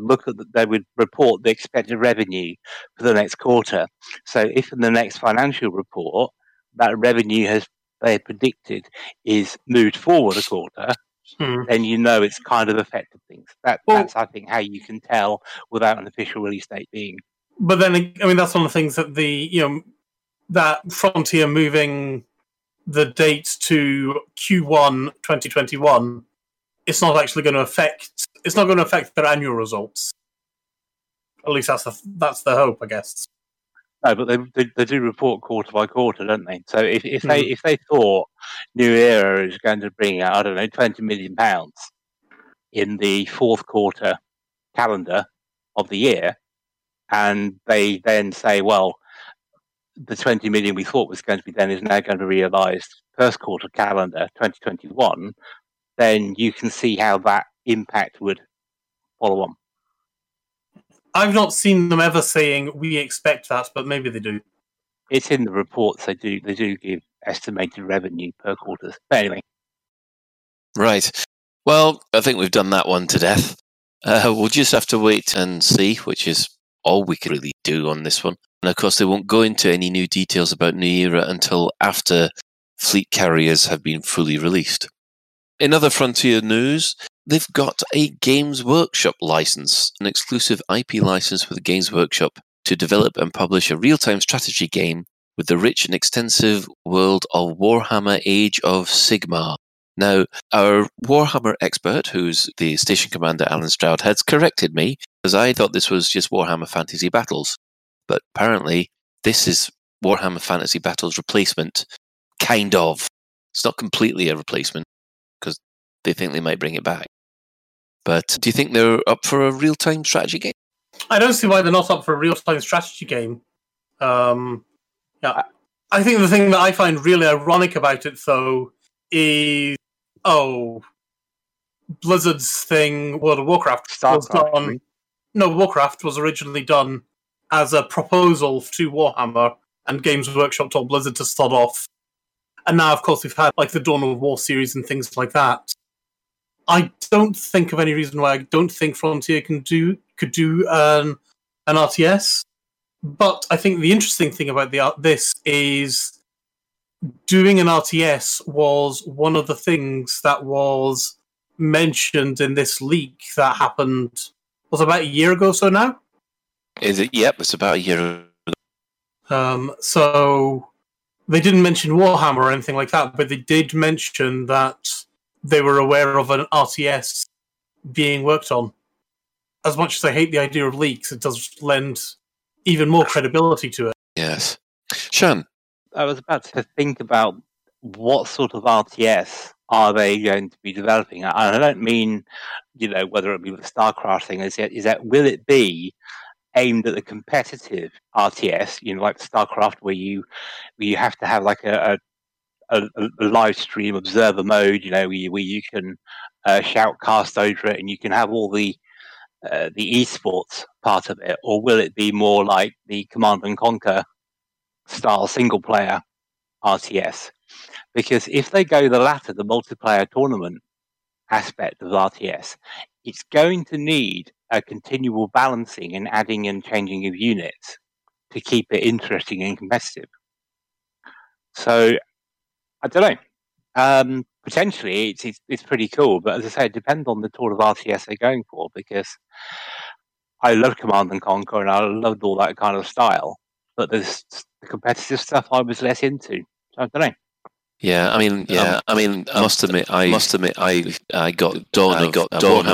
report the expected revenue for the next quarter. So if in the next financial report that revenue they predicted is moved forward a quarter, then you know it's kind of affected things. That's, I think, how you can tell without an official release date being. But then, I mean, that's one of the things that that Frontier moving the date to Q1 2021, it's not going to affect their annual results. At least that's the hope, I guess. No, but they do report quarter by quarter, don't they? So if they thought New Era is going to bring out, I don't know, £20 million in the fourth quarter calendar of the year, and they then say, well, the 20 million we thought was going to be then is now going to be realised first quarter calendar 2021, then you can see how that impact would follow on. I've not seen them ever saying we expect that, but maybe they do. It's in the reports. They do give estimated revenue per quarter. But anyway. Right. Well, I think we've done that one to death. We'll just have to wait and see, which is all we can really do on this one. And of course, they won't go into any new details about New Era until after fleet carriers have been fully released. In other Frontier news, they've got a Games Workshop license, an exclusive IP license with Games Workshop to develop and publish a real-time strategy game with the rich and extensive world of Warhammer Age of Sigmar. Now, our Warhammer expert, who's the station commander Alan Stroud, has corrected me, as I thought this was just Warhammer Fantasy Battles. But apparently, this is Warhammer Fantasy Battles replacement, kind of. It's not completely a replacement, because they think they might bring it back. But do you think they're up for a real-time strategy game? I don't see why they're not up for a real-time strategy game. I think the thing that I find really ironic about it, though, is Blizzard's thing, World of Warcraft, Warcraft was originally done as a proposal to Warhammer, and Games Workshop told Blizzard to sod off. And now, of course, we've had like the Dawn of War series and things like that. I don't think of any reason why I don't think Frontier could do an RTS. But I think the interesting thing about this is doing an RTS was one of the things that was mentioned in this leak that happened, was about a year ago or so now? Is it? Yep, it's about a year ago. So they didn't mention Warhammer or anything like that, but they did mention that they were aware of an RTS being worked on. As much as I hate the idea of leaks, it does lend even more credibility to it. Yes. Sean? I was about to think about what sort of RTS are they going to be developing? And I don't mean, whether it be with StarCraft thing, will it be aimed at the competitive RTS, like StarCraft, where you have to have like a live stream observer mode, where you can shoutcast over it and you can have all the esports part of it, or will it be more like the Command and Conquer style single player RTS? Because if they go the latter, the multiplayer tournament aspect of RTS, it's going to need a continual balancing and adding and changing of units to keep it interesting and competitive. So I don't know. Potentially, it's pretty cool, but as I say, it depends on the sort of RTS they're going for, because I love Command and Conquer and I loved all that kind of style, but the competitive stuff I was less into. So I don't know. I must admit, I got Warhammer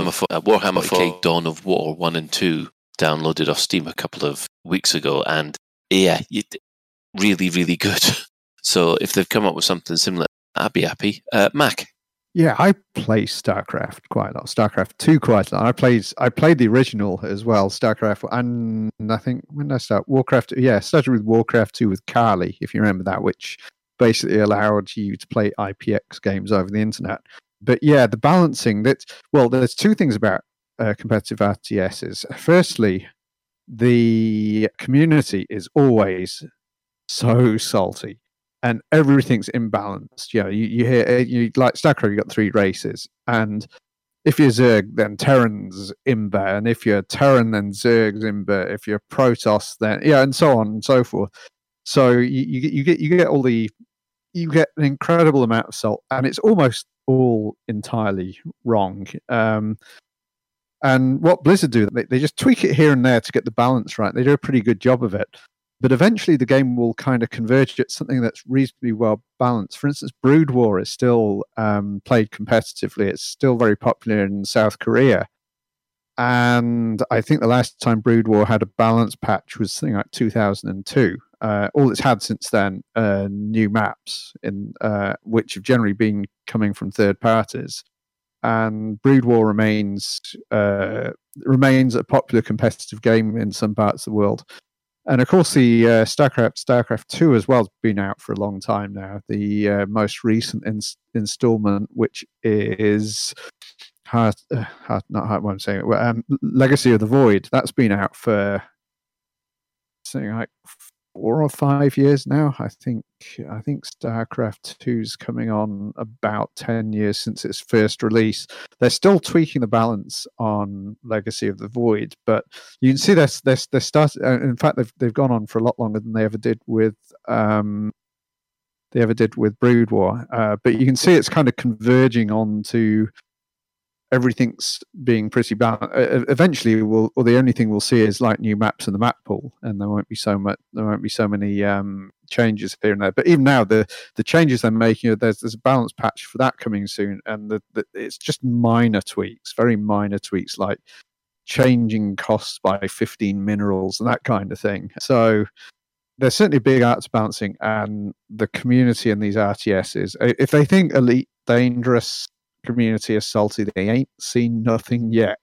40K Dawn of War 1 and 2 downloaded off Steam a couple of weeks ago, and yeah, really, really good. So if they've come up with something similar, I'd be happy. Mac? Yeah, I play StarCraft quite a lot. StarCraft 2 quite a lot. I played the original as well, StarCraft, and I think when did I start? Warcraft, yeah, I started with Warcraft 2 with Carly, if you remember that, which basically allowed you to play IPX games over the internet. But yeah, the balancing, there's two things about competitive RTSs. Firstly, the community is always so salty. And everything's imbalanced. You hear, like StarCraft, you've got three races. And if you're Zerg, then Terran's Imber. And if you're Terran, then Zerg's Imber. If you're Protoss, then, and so on and so forth. So you get an incredible amount of salt. And it's almost all entirely wrong. And what Blizzard do, they just tweak it here and there to get the balance right. They do a pretty good job of it. But eventually the game will kind of converge at something that's reasonably well balanced. For instance, Brood War is still played competitively. It's still very popular in South Korea. And I think the last time Brood War had a balance patch was something like 2002. All it's had since then are new maps, which have generally been coming from third parties. And Brood War remains a popular competitive game in some parts of the world. And of course, the StarCraft 2 as well has been out for a long time now. The most recent installment, which is Legacy of the Void, that's been out for something like 4 or 5 years now. I think StarCraft 2's coming on about 10 years since its first release. They're still tweaking the balance on Legacy of the Void, but you can see they're starting. In fact, they've gone on for a lot longer than they ever did with Brood War. But you can see it's kind of converging onto everything's being pretty balanced. Eventually, the only thing we'll see is like new maps in the map pool, and there won't be so many changes here and there. But even now, the changes they're making, there's a balance patch for that coming soon, and it's just minor tweaks, very minor tweaks, like changing costs by 15 minerals and that kind of thing. So there's certainly big arts balancing, and the community in these RTSs, if they think Elite dangerous, community is salty, they ain't seen nothing yet.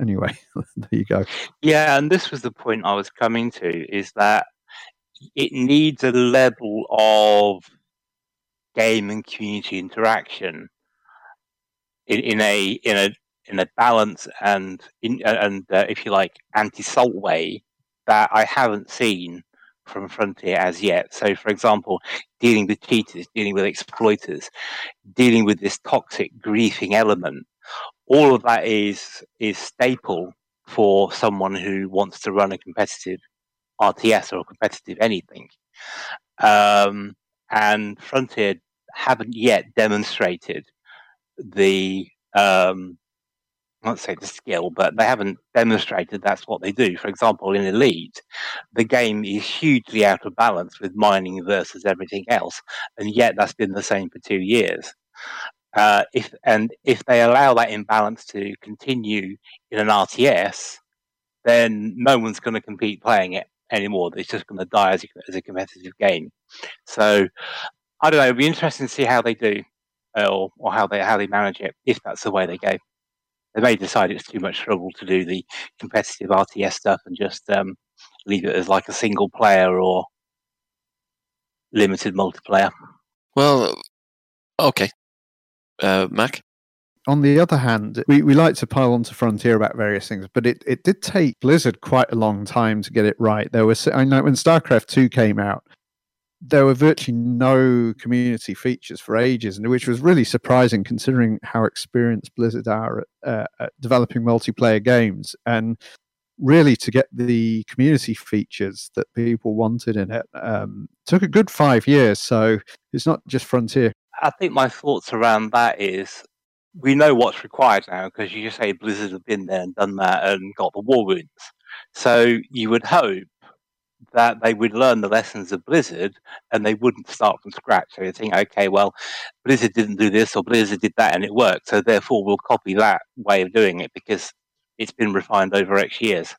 Anyway, there you go. Yeah, and this was the point I was coming to, is that it needs a level of game and community interaction in a balance and if you like, anti-salt way that I haven't seen from Frontier as yet. So, for example, dealing with cheaters, dealing with exploiters, dealing with this toxic griefing element, all of that is staple for someone who wants to run a competitive RTS or a competitive anything. And Frontier haven't yet demonstrated I won't say the skill, but they haven't demonstrated that's what they do. For example, in Elite, the game is hugely out of balance with mining versus everything else, and yet that's been the same for 2 years. If they allow that imbalance to continue in an RTS, then no one's going to compete playing it anymore. It's just going to die as a competitive game. So I don't know. It'd be interesting to see how they do, or how they manage it, if that's the way they go. They may decide it's too much trouble to do the competitive RTS stuff and just leave it as like a single player or limited multiplayer. Well, okay. Mac? On the other hand, we like to pile onto Frontier about various things, but it did take Blizzard quite a long time to get it right. I know when StarCraft 2 came out, there were virtually no community features for ages, which was really surprising considering how experienced Blizzard are at developing multiplayer games. And really, to get the community features that people wanted in it took a good 5 years. So it's not just Frontier. I think my thoughts around that is we know what's required now, because you just say Blizzard have been there and done that and got the war wounds. So you would hope that they would learn the lessons of Blizzard and they wouldn't start from scratch. So you think, okay, well, Blizzard didn't do this or Blizzard did that and it worked, so therefore we'll copy that way of doing it because it's been refined over X years.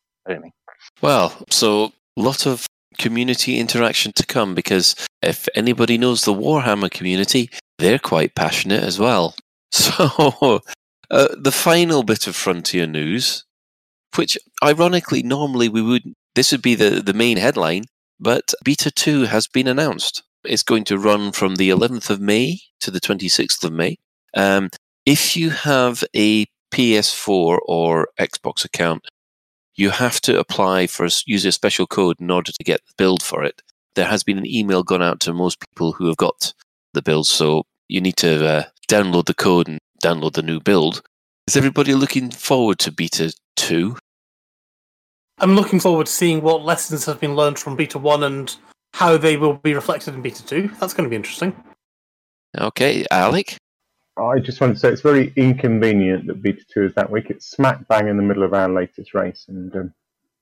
Well, so a lot of community interaction to come, because if anybody knows the Warhammer community, they're quite passionate as well. So the final bit of Frontier news, which ironically normally we wouldn't, this would be the main headline, but Beta 2 has been announced. It's going to run from the 11th of May to the 26th of May. If you have a PS4 or Xbox account, you have to apply for use a special code in order to get the build for it. There has been an email gone out to most people who have got the build, so you need to download the code and download the new build. Is everybody looking forward to Beta 2? I'm looking forward to seeing what lessons have been learned from Beta 1 and how they will be reflected in Beta 2. That's going to be interesting. Okay, Alec? I just wanted to say it's very inconvenient that Beta 2 is that week. It's smack bang in the middle of our latest race, and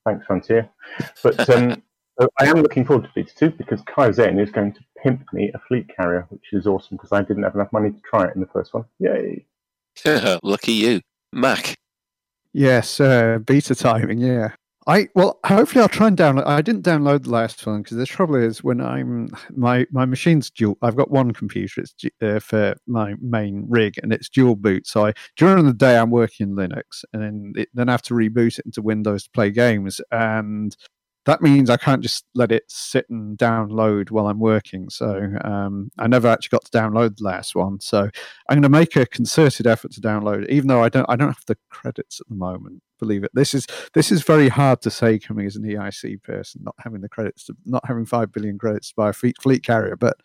thanks, Frontier. But I am looking forward to Beta 2 because Kaizen is going to pimp me a fleet carrier, which is awesome because I didn't have enough money to try it in the first one. Yay! Lucky you. Mac? Yes, beta timing, yeah. Well, hopefully I'll try and download. I didn't download the last one because the trouble is when my machine's dual. I've got one computer for my main rig and it's dual boot. So during the day I'm working Linux and then I have to reboot it into Windows to play games, and that means I can't just let it sit and download while I'm working. So I never actually got to download the last one. So I'm going to make a concerted effort to download it, even though I don't have the credits at the moment. Believe it. This is very hard to say coming as an EIC person, not having 5 billion credits to buy a fleet carrier, but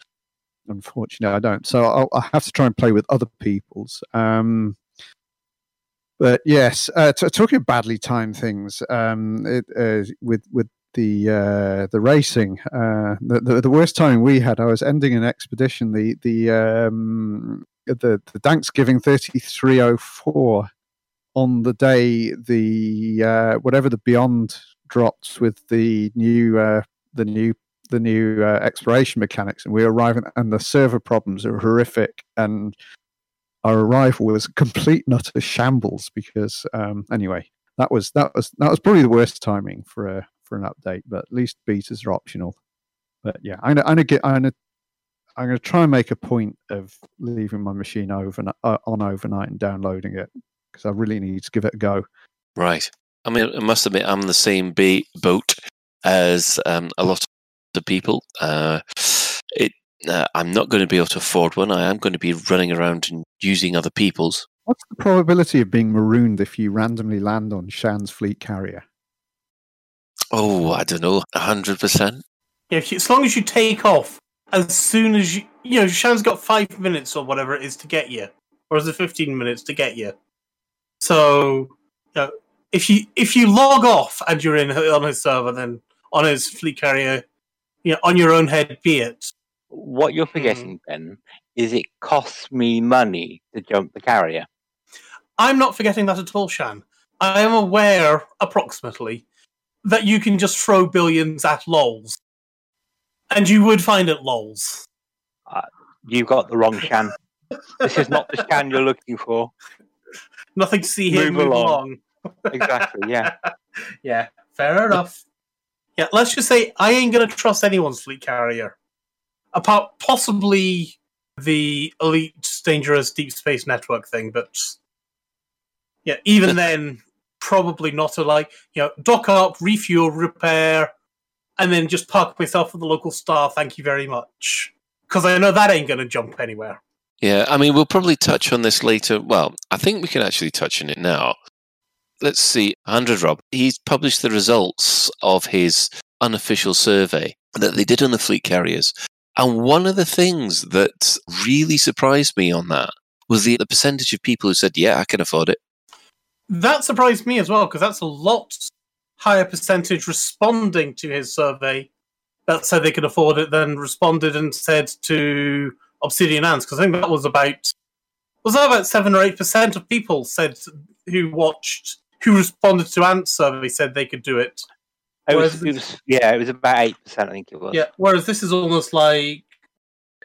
unfortunately I don't. So I'll have to try and play with other people's. But yes, talking of badly timed things, with the racing, the worst time we had, I was ending an expedition, the Thanksgiving 3304. On the day whatever the Beyond drops with the new exploration mechanics, and we arrive and the server problems are horrific, and our arrival was a complete and utter shambles because anyway, that was probably the worst timing for an update, but at least betas are optional. But yeah, I'm gonna try and make a point of leaving my machine on overnight and downloading it, because I really need to give it a go. Right. I mean, I must admit, I'm the same boat as a lot of the people. I'm not going to be able to afford one. I am going to be running around and using other people's. What's the probability of being marooned if you randomly land on Shan's fleet carrier? Oh, I don't know, 100%. Yeah, as long as you take off, as soon as you... You know, Shan's got 5 minutes or whatever it is to get you. Or is it 15 minutes to get you? So, you know, if you log off and you're in on his server, then on his fleet carrier, you know, on your own head be it. What you're forgetting, Ben, is it costs me money to jump the carrier. I'm not forgetting that at all, Shan. I am aware, approximately, that you can just throw billions at lols. And you would find it lols. You got the wrong Shan. This is not the Shan you're looking for. Nothing to see here, move along. Exactly, yeah. Yeah, fair enough. Yeah, let's just say I ain't going to trust anyone's fleet carrier. Apart possibly the Elite Dangerous Deep Space Network thing, but yeah, even then, probably not alike. You know, dock up, refuel, repair, and then just park myself at the local star, thank you very much. Because I know that ain't going to jump anywhere. Yeah, I mean, we'll probably touch on this later. Well, I think we can actually touch on it now. Let's see, 100 Rob, he's published the results of his unofficial survey that they did on the fleet carriers. And one of the things that really surprised me on that was the percentage of people who said, yeah, I can afford it. That surprised me as well, because that's a lot higher percentage responding to his survey that said they could afford it than responded and said to Obsidian Ants, because I think that was about 7 or 8% of people said who responded to Ant's survey said they could do it. It was about 8%, I think it was. Yeah, whereas this is almost like...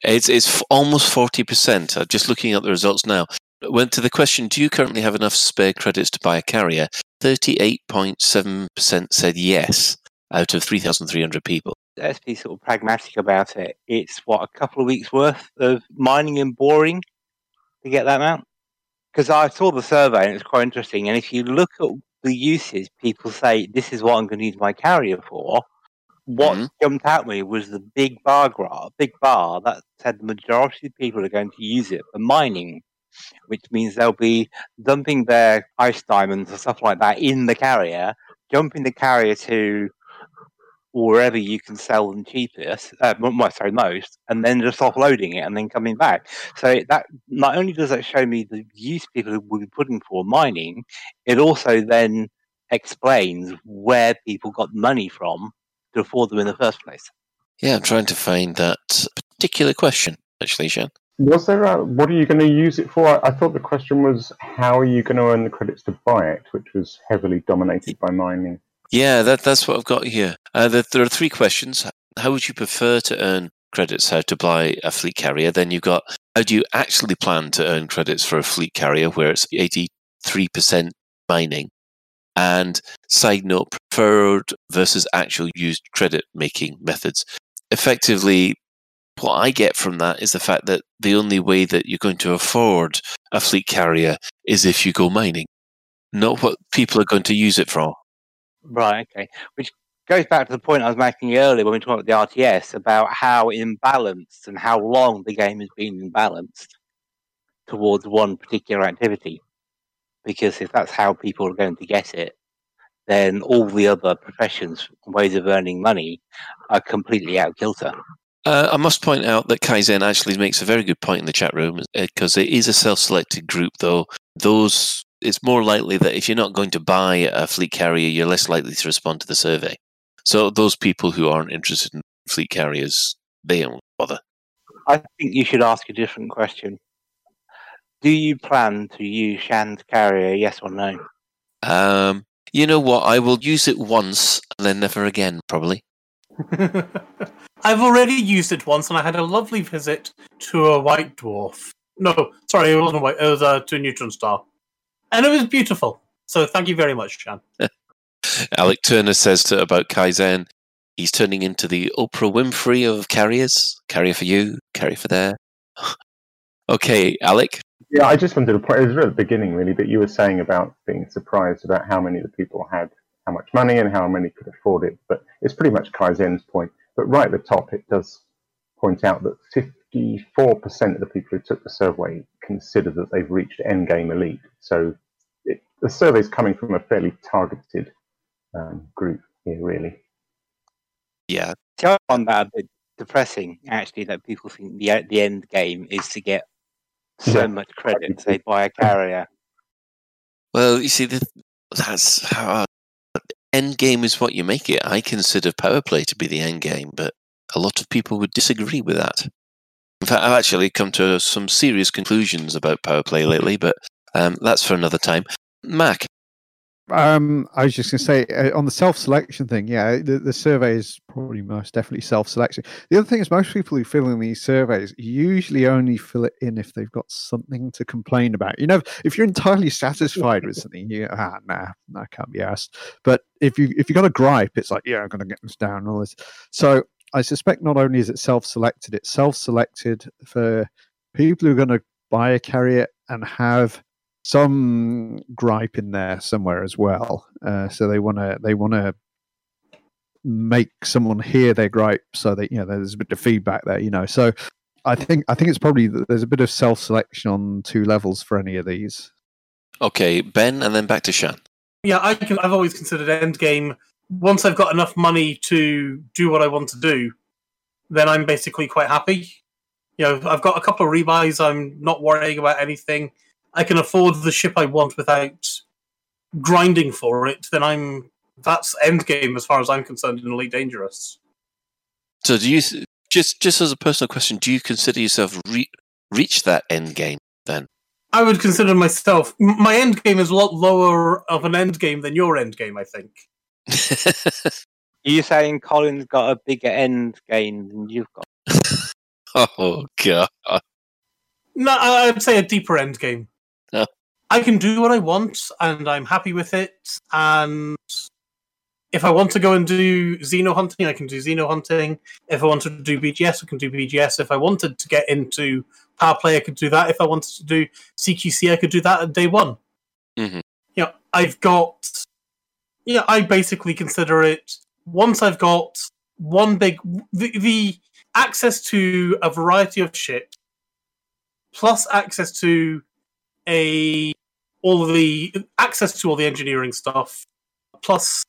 It's almost 40%. I'm just looking at the results now. Went to the question, do you currently have enough spare credits to buy a carrier? 38.7% said yes, out of 3,300 people. Let's be sort of pragmatic about it. It's, what, a couple of weeks' worth of mining and boring to get that amount? Because I saw the survey, and it's quite interesting. And if you look at the uses, people say, this is what I'm going to use my carrier for. What jumped out at me was the big bar that said the majority of people are going to use it for mining, which means they'll be dumping their ice diamonds or stuff like that in the carrier, jumping the carrier to wherever you can sell them cheapest, most, and then just offloading it and then coming back. So that not only does that show me the use people would be putting for mining, it also then explains where people got money from to afford them in the first place. Yeah, I'm trying to find that particular question, actually, Shan. Was there what are you going to use it for? I thought the question was, how are you going to earn the credits to buy it, which was heavily dominated by mining. Yeah, that's what I've got here. There are three questions. How would you prefer to earn credits? How to buy a fleet carrier? Then you've got, how do you actually plan to earn credits for a fleet carrier, where it's 83% mining? And side note, preferred versus actual used credit-making methods. Effectively, what I get from that is the fact that the only way that you're going to afford a fleet carrier is if you go mining, not what people are going to use it for. Right, okay. Which goes back to the point I was making earlier when we talked about the RTS, about how imbalanced and how long the game has been imbalanced towards one particular activity. Because if that's how people are going to get it, then all the other professions and ways of earning money are completely out of kilter. I must point out that Kaizen actually makes a very good point in the chat room, because it is a self-selected group, though. It's more likely that if you're not going to buy a fleet carrier, you're less likely to respond to the survey. So those people who aren't interested in fleet carriers, they don't bother. I think you should ask a different question. Do you plan to use Shan's carrier, yes or no? You know what? I will use it once and then never again, probably. I've already used it once, and I had a lovely visit to a white dwarf. No, sorry, it wasn't white. It was to a neutron star. And it was beautiful. So thank you very much, Shan. Alec Turner says about Kaizen, he's turning into the Oprah Winfrey of carriers. Carrier for you, carrier for there. Okay, Alec? Yeah, I just wanted to point, it was right at the beginning, really, but you were saying about being surprised about how many of the people had how much money and how many could afford it. But it's pretty much Kaizen's point. But right at the top, it does point out that 54% of the people who took the survey consider that they've reached endgame elite. So the survey's coming from a fairly targeted group here, really. Yeah. On that, a bit depressing, actually, that people think the end game is to get so much credit, say, by a carrier. Well, you see, that's how end game is what you make it. I consider power play to be the end game, but a lot of people would disagree with that. In fact, I've actually come to some serious conclusions about power play lately, but that's for another time. Mac? I was just going to say, on the self-selection thing, yeah, the survey is probably most definitely self-selection. The other thing is most people who fill in these surveys usually only fill it in if they've got something to complain about. You know, if you're entirely satisfied with something, you nah, I can't be asked. But if you've got a gripe, it's like, yeah, I'm going to get this down, all this. So I suspect not only is it self-selected, it's self-selected for people who are going to buy a carrier and have some gripe in there somewhere as well. So they want to make someone hear their gripe, so that, you know, there's a bit of feedback there, you know. So I think it's probably there's a bit of self-selection on two levels for any of these. Okay, Ben, and then back to Shan. Yeah, I've always considered endgame. Once I've got enough money to do what I want to do, then I'm basically quite happy. You know, I've got a couple of rebuys. I'm not worrying about anything. I can afford the ship I want without grinding for it. Then that's endgame as far as I'm concerned in Elite Dangerous. So, do you just as a personal question, do you consider yourself reach that endgame then? I would consider myself. My endgame is a lot lower of an endgame than your endgame, I think. You're saying Colin's got a bigger end game than you've got? Oh, God. No, I'd say a deeper end game. No. I can do what I want, and I'm happy with it, and if I want to go and do Xeno hunting, I can do Xeno hunting. If I want to do BGS, I can do BGS. If I wanted to get into power play, I could do that. If I wanted to do CQC, I could do that at day one. Mm-hmm. You know, I basically consider it, once I've got one big, the access to a variety of ships, plus access to all the engineering stuff, plus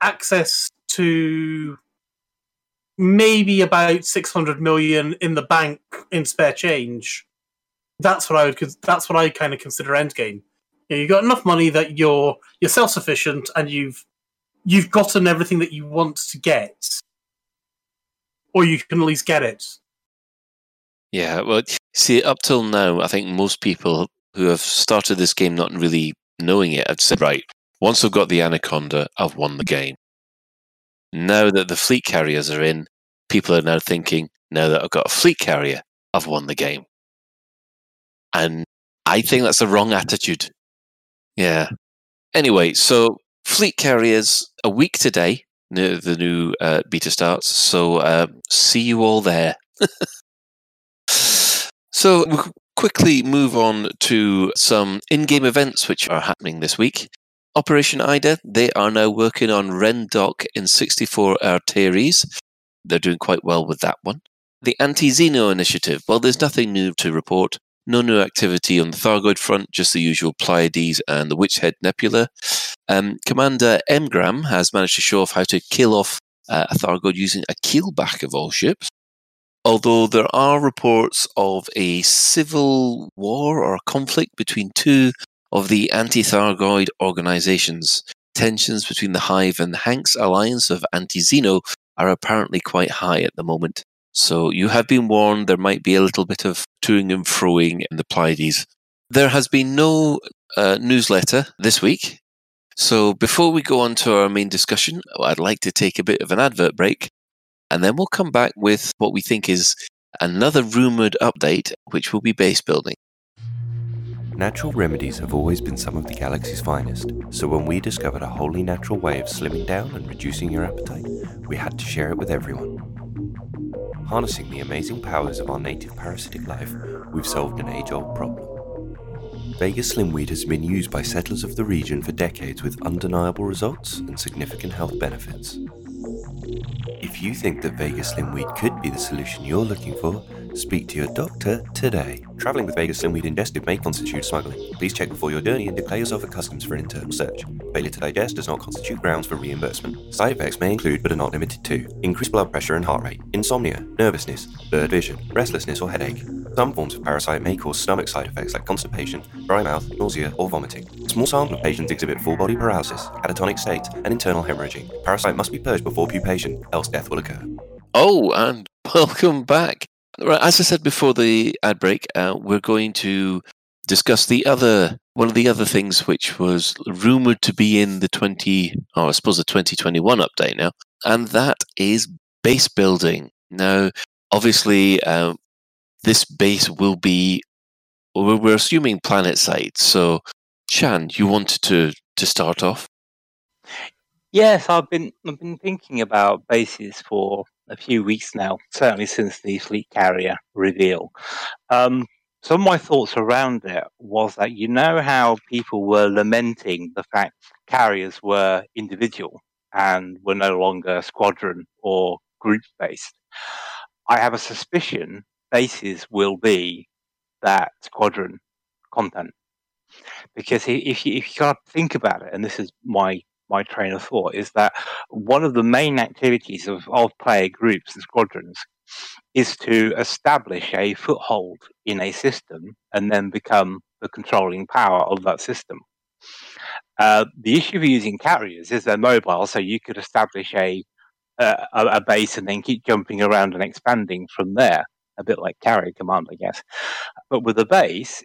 access to maybe about 600 million in the bank in spare change. That's what I kind of consider endgame. You've got enough money that you're self-sufficient and you've gotten everything that you want to get, or you can at least get it. Yeah, well, see, up till now, I think most people who have started this game not really knowing it have said, right, once I've got the Anaconda, I've won the game. Now that the fleet carriers are in, people are now thinking, now that I've got a fleet carrier, I've won the game. And I think that's the wrong attitude. Yeah. Anyway, so fleet carriers a week today. The new beta starts. So see you all there. So we'll quickly move on to some in-game events which are happening this week. Operation Ida. They are now working on Rendoc in 64 Arteries. They're doing quite well with that one. The Anti-Xeno Initiative. Well, there's nothing new to report. No new activity on the Thargoid front, just the usual Pleiades and the Witch Head Nebula. Commander M. Graham has managed to show off how to kill off a Thargoid using a keelback of all ships. Although there are reports of a civil war or a conflict between two of the anti-Thargoid organizations. Tensions between the Hive and Hank's alliance of Anti-Xeno are apparently quite high at the moment. So you have been warned there might be a little bit of toing and froing in the Pleiades. There has been no newsletter this week. So before we go on to our main discussion, I'd like to take a bit of an advert break. And then we'll come back with what we think is another rumoured update, which will be base building. Natural remedies have always been some of the galaxy's finest. So when we discovered a wholly natural way of slimming down and reducing your appetite, we had to share it with everyone. Harnessing the amazing powers of our native parasitic life, we've solved an age-old problem. Vegas Slimweed has been used by settlers of the region for decades with undeniable results and significant health benefits. If you think that Vegas Slimweed could be the solution you're looking for, Speak to your doctor today. Traveling with Vegas Slimweed ingested may constitute smuggling. Please check before your journey and declare yourself at customs for an internal search. Failure to digest does not constitute grounds for reimbursement. Side effects may include, but are not limited to, increased blood pressure and heart rate, insomnia, nervousness, blurred vision, restlessness or headache. Some forms of parasite may cause stomach side effects like constipation, dry mouth, nausea or vomiting. A small sample of patients exhibit full body paralysis, catatonic state and internal hemorrhaging. Parasite must be purged before pupation, else death will occur. Oh, and welcome back. As I said before the ad break, we're going to discuss one of the other things which was rumoured to be in the 2021 update now, and that is base building. Now, obviously, this base will be, we're assuming planet sites. So, Chan, you wanted to start off? Yes, I've been thinking about bases for a few weeks now, certainly since the fleet carrier reveal. Some of my thoughts around it was that, you know how people were lamenting the fact carriers were individual and were no longer squadron or group-based? I have a suspicion bases will be that squadron content. Because if you can't think about it, and this is my train of thought, is that one of the main activities of player groups and squadrons is to establish a foothold in a system and then become the controlling power of that system. The issue of using carriers is they're mobile, so you could establish a base and then keep jumping around and expanding from there, a bit like carrier command, I guess. But with a base,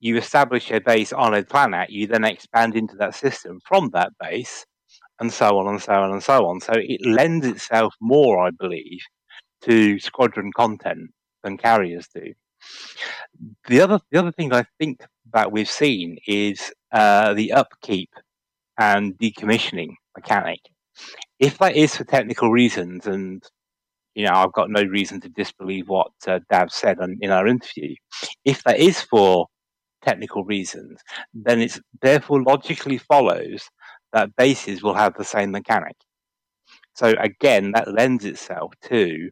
you establish a base on a planet, you then expand into that system from that base, and so on and so on and so on. So it lends itself more, I believe, to squadron content than carriers do. The other thing I think that we've seen is the upkeep and decommissioning mechanic. If that is for technical reasons, and you know, I've got no reason to disbelieve what Dav said in our interview, if that is for technical reasons, then it's therefore logically follows that bases will have the same mechanic. So again, that lends itself to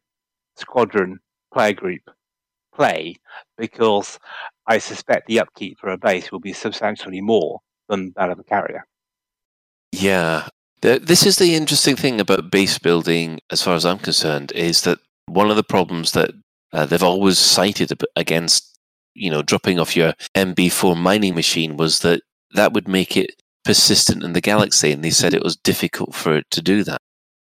squadron player group play, because I suspect the upkeep for a base will be substantially more than that of a carrier. Yeah, this is the interesting thing about base building, as far as I'm concerned, is that one of the problems that they've always cited against, you know, dropping off your MB4 mining machine was that would make it persistent in the galaxy, and they said it was difficult for it to do that.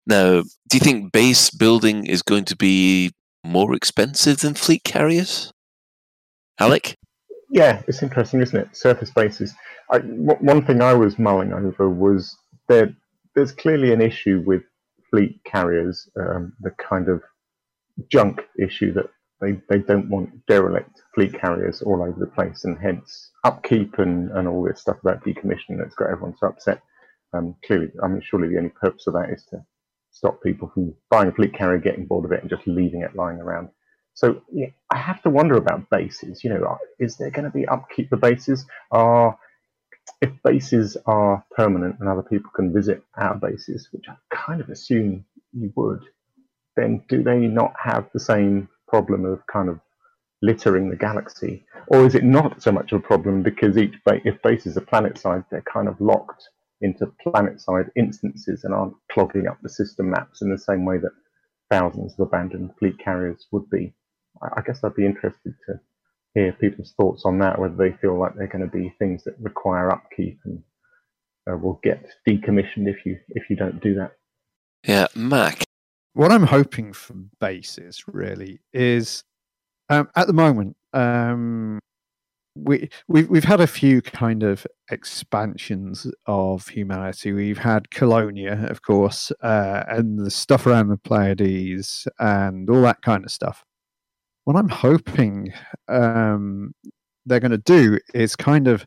Now, do you think base building is going to be more expensive than fleet carriers? Alec? Yeah, it's interesting, isn't it? Surface bases. One thing I was mulling over was there's clearly an issue with fleet carriers, the kind of junk issue that they don't want derelict fleet carriers all over the place, and hence upkeep and all this stuff about decommissioning that's got everyone so upset. Clearly, I mean, surely the only purpose of that is to stop people from buying a fleet carrier, getting bored of it, and just leaving it lying around. So yeah, I have to wonder about bases. You know, is there going to be upkeep for bases? If bases are permanent and other people can visit our bases, which I kind of assume you would, then do they not have the same problem of kind of littering the galaxy? Or is it not so much of a problem because if bases are planet-side, they're kind of locked into planet-side instances and aren't clogging up the system maps in the same way that thousands of abandoned fleet carriers would be? I guess I'd be interested to hear people's thoughts on that, whether they feel like they're going to be things that require upkeep and will get decommissioned if you don't do that. Yeah, Mac. What I'm hoping for bases really is, at the moment, we've had a few kind of expansions of humanity. We've had Colonia, of course, and the stuff around the Pleiades and all that kind of stuff. What I'm hoping they're going to do is kind of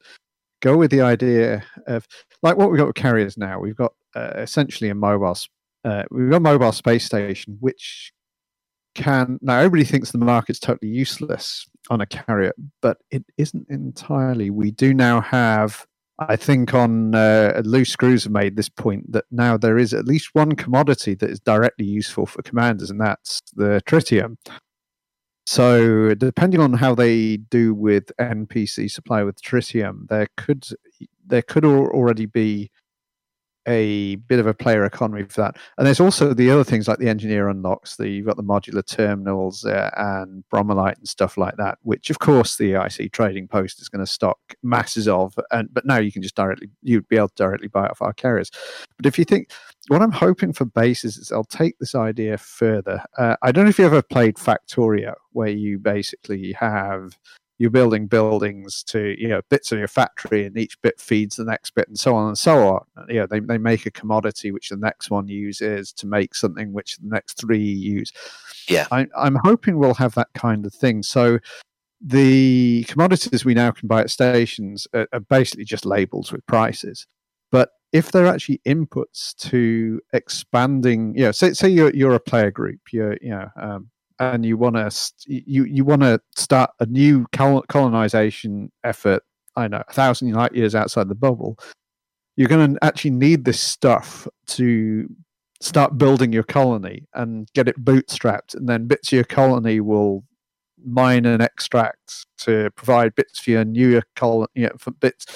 go with the idea of, like what we've got with carriers now, we've got essentially a mobile space. We've got a mobile space station, which can... Now, everybody thinks the market's totally useless on a carrier, but it isn't entirely. We do now have, I think on Loose Screws have made this point, that now there is at least one commodity that is directly useful for commanders, and that's the tritium. So depending on how they do with NPC supply with tritium, there could already be a bit of a player economy for that. And there's also the other things like the engineer unlocks, you've got the modular terminals and bromelite and stuff like that, which of course the IC trading post is going to stock masses of, but now you can just you'd be able to directly buy it off our carriers. But if you think, what I'm hoping for bases is I'll take this idea further. I don't know if you ever played Factorio, where you basically have... You're building buildings to, bits of your factory, and each bit feeds the next bit, and so on and so on. They make a commodity which the next one uses to make something which the next three use. Yeah, I'm hoping we'll have that kind of thing. So the commodities we now can buy at stations are basically just labels with prices. But if they're actually inputs to expanding, say you're a player group, and you want to start a new colonization effort, 1,000 light years outside the bubble, you're going to actually need this stuff to start building your colony and get it bootstrapped, and then bits of your colony will mine and extract to provide bits for your newer colony, for bits,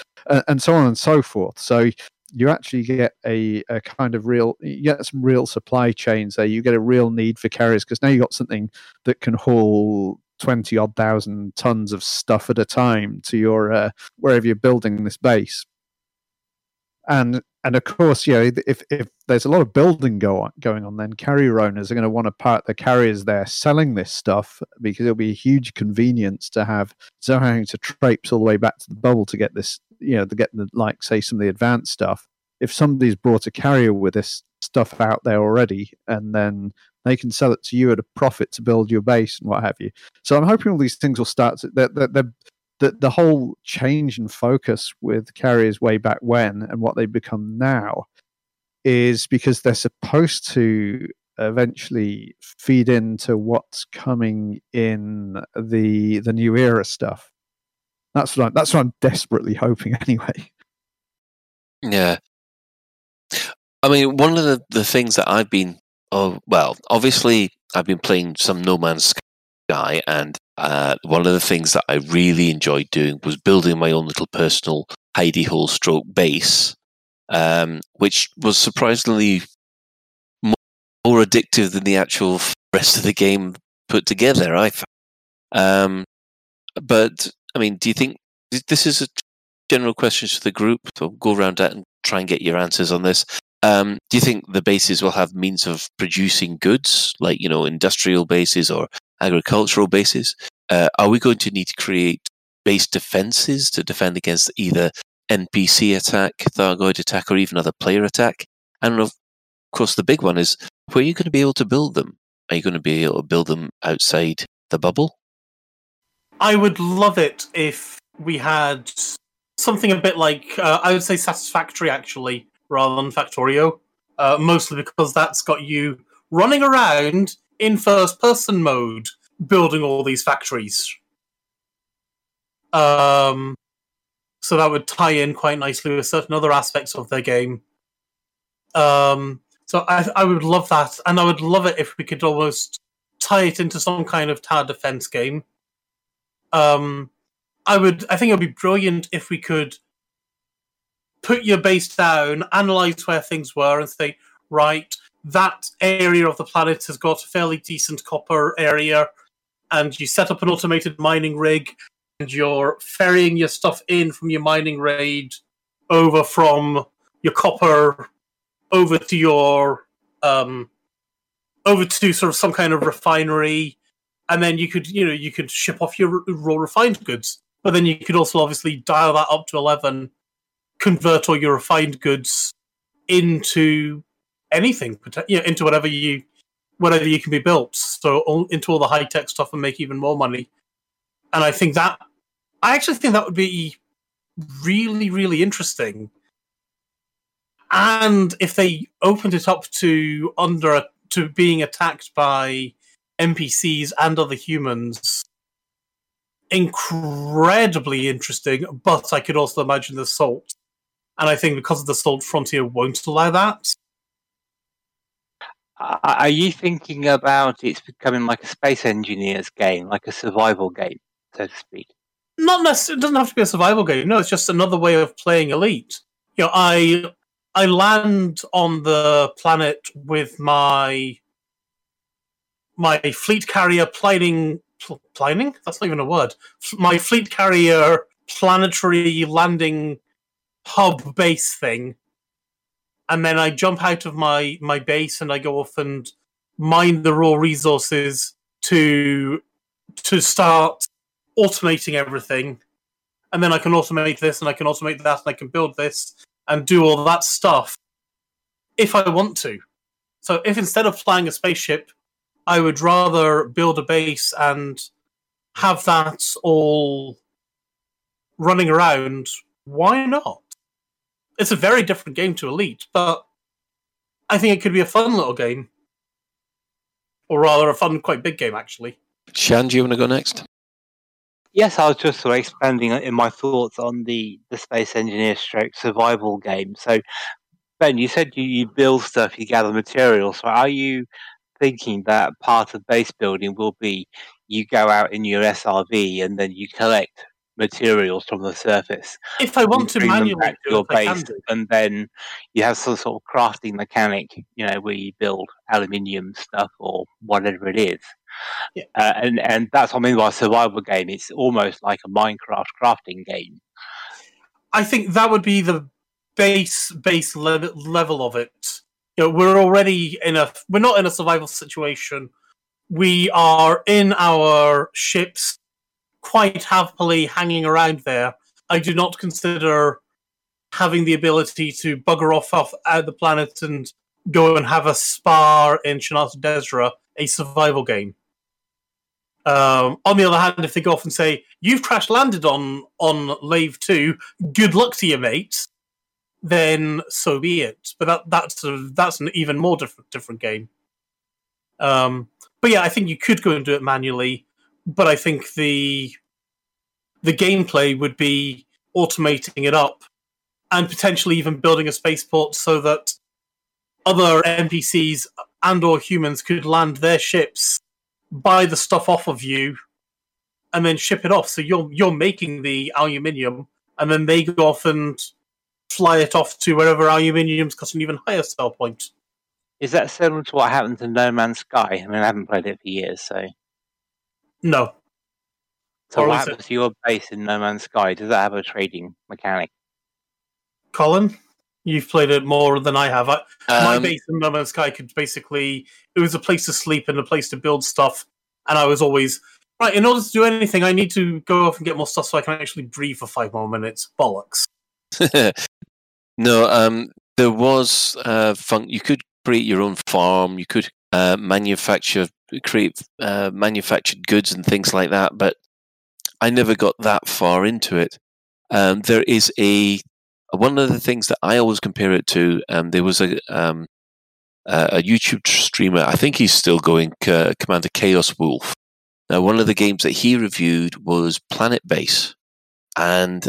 and so on and so forth. So you actually get a kind of real, you get some real supply chains there. You get a real need for carriers, because now you've got something that can haul 20,000 tons of stuff at a time to your wherever you're building this base. And of course, if there's a lot of building going on, then carrier owners are going to want to park the carriers there selling this stuff, because it'll be a huge convenience to have, so having to traipse all the way back to the bubble to get this, to get the, like, say, some of the advanced stuff. If somebody's brought a carrier with this stuff out there already, and then they can sell it to you at a profit to build your base and what have you. So I'm hoping all these things will start to... The whole change in focus with carriers way back when and what they become now is because they're supposed to eventually feed into what's coming in the New Era stuff. That's what I'm desperately hoping anyway. Yeah. I mean, one of the things that I've been... obviously I've been playing some No Man's Sky, and one of the things that I really enjoyed doing was building my own little personal hidey hole stroke base, which was surprisingly more addictive than the actual rest of the game put together, I found. But, I mean, do you think this is a general question to the group? So go around that and try and get your answers on this. Do you think the bases will have means of producing goods, like, industrial bases or agricultural bases? Are we going to need to create base defenses to defend against either NPC attack, Thargoid attack, or even other player attack? And of course, the big one is, where are you going to be able to build them? Are you going to be able to build them outside the bubble? I would love it if we had something a bit like, I would say Satisfactory, actually, rather than Factorio, mostly because that's got you running around in first-person mode, building all these factories. So that would tie in quite nicely with certain other aspects of their game. So I would love that, and I would love it if we could almost tie it into some kind of tower defense game. I think it would be brilliant if we could put your base down, analyze where things were, and say, right, that area of the planet has got a fairly decent copper area, and you set up an automated mining rig, and you're ferrying your stuff in from your mining raid over from your copper over to your over to sort of some kind of refinery, and then you could ship off your raw refined goods. But then you could also obviously dial that up to 11, convert all your refined goods into anything, into whatever you can be built. So into all the high tech stuff, and make even more money. And I actually think that would be really, really interesting. And if they opened it up to to being attacked by NPCs and other humans, incredibly interesting. But I could also imagine the salt, and I think because of the salt, Frontier won't allow that. Are you thinking about it's becoming like a space engineers game, like a survival game, so to speak? Not necessarily. It doesn't have to be a survival game. No, it's just another way of playing Elite. You know, I land on the planet with my fleet carrier planing? That's not even a word. My fleet carrier planetary landing hub base thing. And then I jump out of my base and I go off and mine the raw resources to start automating everything. And then I can automate this and I can automate that and I can build this and do all that stuff if I want to. So if instead of flying a spaceship, I would rather build a base and have that all running around, why not? It's a very different game to Elite, but I think it could be a fun little game. Or rather, a fun, quite big game, actually. Shan, do you want to go next? Yes, I was just sort of expanding in my thoughts on the space engineer stroke survival game. So, Ben, you said you build stuff, you gather materials. So are you thinking that part of base building will be you go out in your SRV and then you collect materials from the surface. If I want to manually back to your base, and then you have some sort of crafting mechanic, you know, where you build aluminium stuff or whatever it is. Yeah. And that's what I mean by a survival game. It's almost like a Minecraft crafting game. I think that would be the base level of it. You know, we're not in a survival situation. We are in our ships, quite happily hanging around there. I do not consider having the ability to bugger off out of the planet and go and have a spa in Shanata Desra a survival game. On the other hand, if they go off and say, you've crash-landed on Lave 2, good luck to you, mate, then so be it. But that's an even more different game. But yeah, I think you could go and do it manually. But I think the gameplay would be automating it up and potentially even building a spaceport so that other NPCs and or humans could land their ships, buy the stuff off of you, and then ship it off. So you're making the aluminium, and then they go off and fly it off to wherever aluminium's got an even higher sell point. Is that similar to what happened to No Man's Sky? I mean, I haven't played it for years, so... No. So what happens to your base in No Man's Sky? Does that have a trading mechanic? Colin, you've played it more than I have. My base in No Man's Sky could basically... It was a place to sleep and a place to build stuff. And I was always... Right, in order to do anything, I need to go off and get more stuff so I can actually breathe for 5 more minutes. Bollocks. No, there was... you could create your own farm. You could create manufactured goods and things like that, but I never got that far into it. There is one of the things that I always compare it to. There was a YouTube streamer, I think he's still going, Commander Chaos Wolf. Now, one of the games that he reviewed was Planet Base, and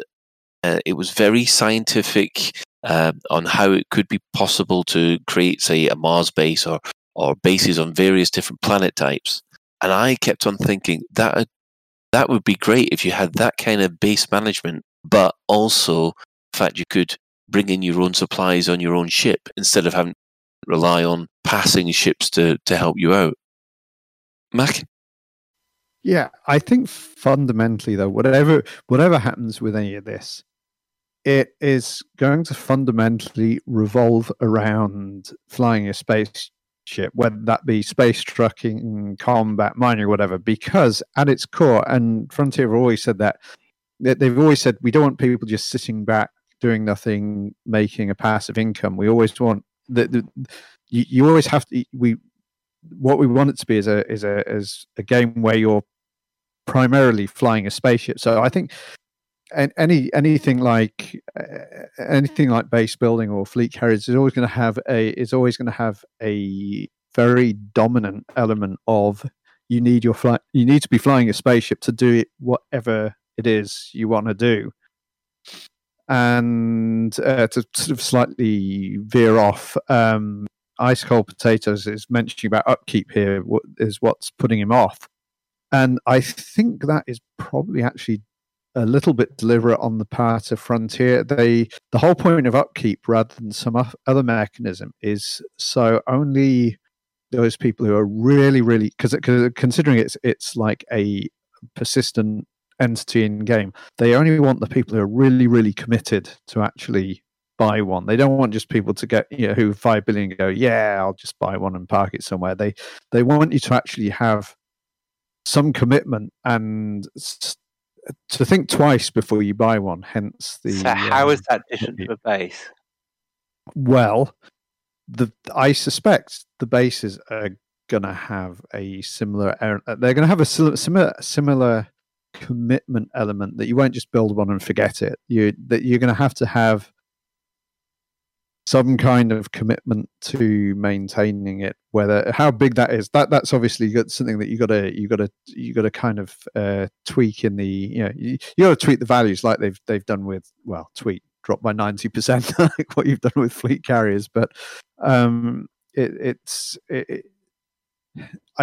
it was very scientific on how it could be possible to create, say, a Mars base or bases on various different planet types. And I kept on thinking that would be great if you had that kind of base management, but also the fact you could bring in your own supplies on your own ship instead of having to rely on passing ships to help you out. Mac? Yeah, I think fundamentally, though, whatever happens with any of this, it is going to fundamentally revolve around flying a spaceship, whether that be space trucking, combat, mining, whatever, because at its core, and Frontier have always said that they've always said we don't want people just sitting back doing nothing, making a passive income. We always want you always have to. What we want it to be is a game where you're primarily flying a spaceship. So I think anything like base building or fleet carriers is always going to have a very dominant element of you need to be flying a spaceship to do it, whatever it is you want to do. And to sort of slightly veer off, ice cold potatoes is mentioning about upkeep here is what's putting him off. And I think that is probably actually a little bit deliberate on the part of Frontier. The whole point of upkeep rather than some other mechanism is so only those people who are really, really, because considering it's like a persistent entity in game, they only want the people who are really, really committed to actually buy one. They don't want just people to get, you know, who 5 billion go, yeah, I'll just buy one and park it somewhere. They want you to actually have some commitment and to think twice before you buy one. Hence the. So how is that different to the base? Well, I suspect the bases are going to have a similar. They're going to have a similar commitment element that you won't just build one and forget it. You're going to have some kind of commitment to maintaining it, whether how big that is. That's obviously got something that you got to kind of tweak in the you got to tweak the values like they've done with drop by 90% like what you've done with fleet carriers. But they're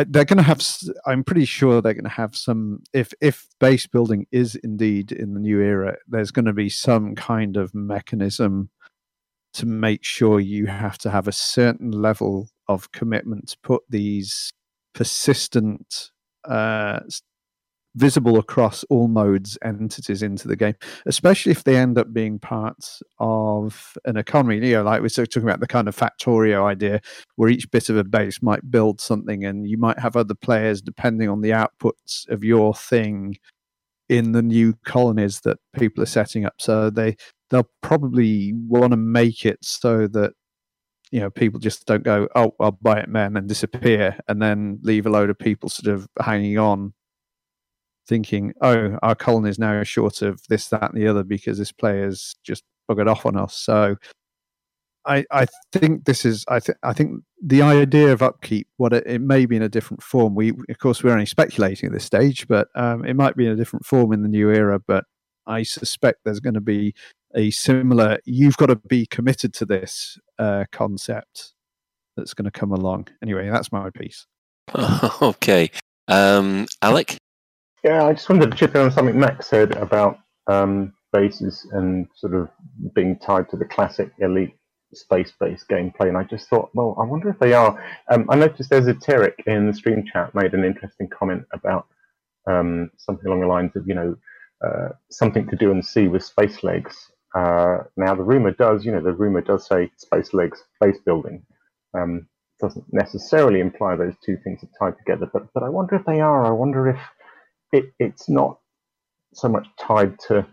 going to have. I'm pretty sure they're going to have some. If base building is indeed in the new era, there's going to be some kind of mechanism to make sure you have to have a certain level of commitment to put these persistent, visible across all modes entities into the game, especially if they end up being parts of an economy. You know, like we're talking about the kind of Factorio idea, where each bit of a base might build something, and you might have other players depending on the outputs of your thing in the new colonies that people are setting up. So they'll probably want to make it so that, you know, people just don't go, oh, I'll buy it, man, and disappear, and then leave a load of people sort of hanging on thinking, oh, our colony is now short of this, that, and the other because this player's just buggered off on us. So I think the idea of upkeep, what it may be in a different form. We're only speculating at this stage, but it might be in a different form in the new era, but I suspect there's going to be a similar, you've got to be committed to this concept that's going to come along. Anyway, that's my piece. Okay. Alec? Yeah, I just wanted to chip in on something Mac said about bases and sort of being tied to the classic elite space-based gameplay. And I just thought, well, I wonder if they are. I noticed there's a Terek in the stream chat made an interesting comment about something along the lines of, something to do and see with space legs. Now the rumor does say space legs, base building. Doesn't necessarily imply those two things are tied together, but I wonder if they are. I wonder if it's not so much tied to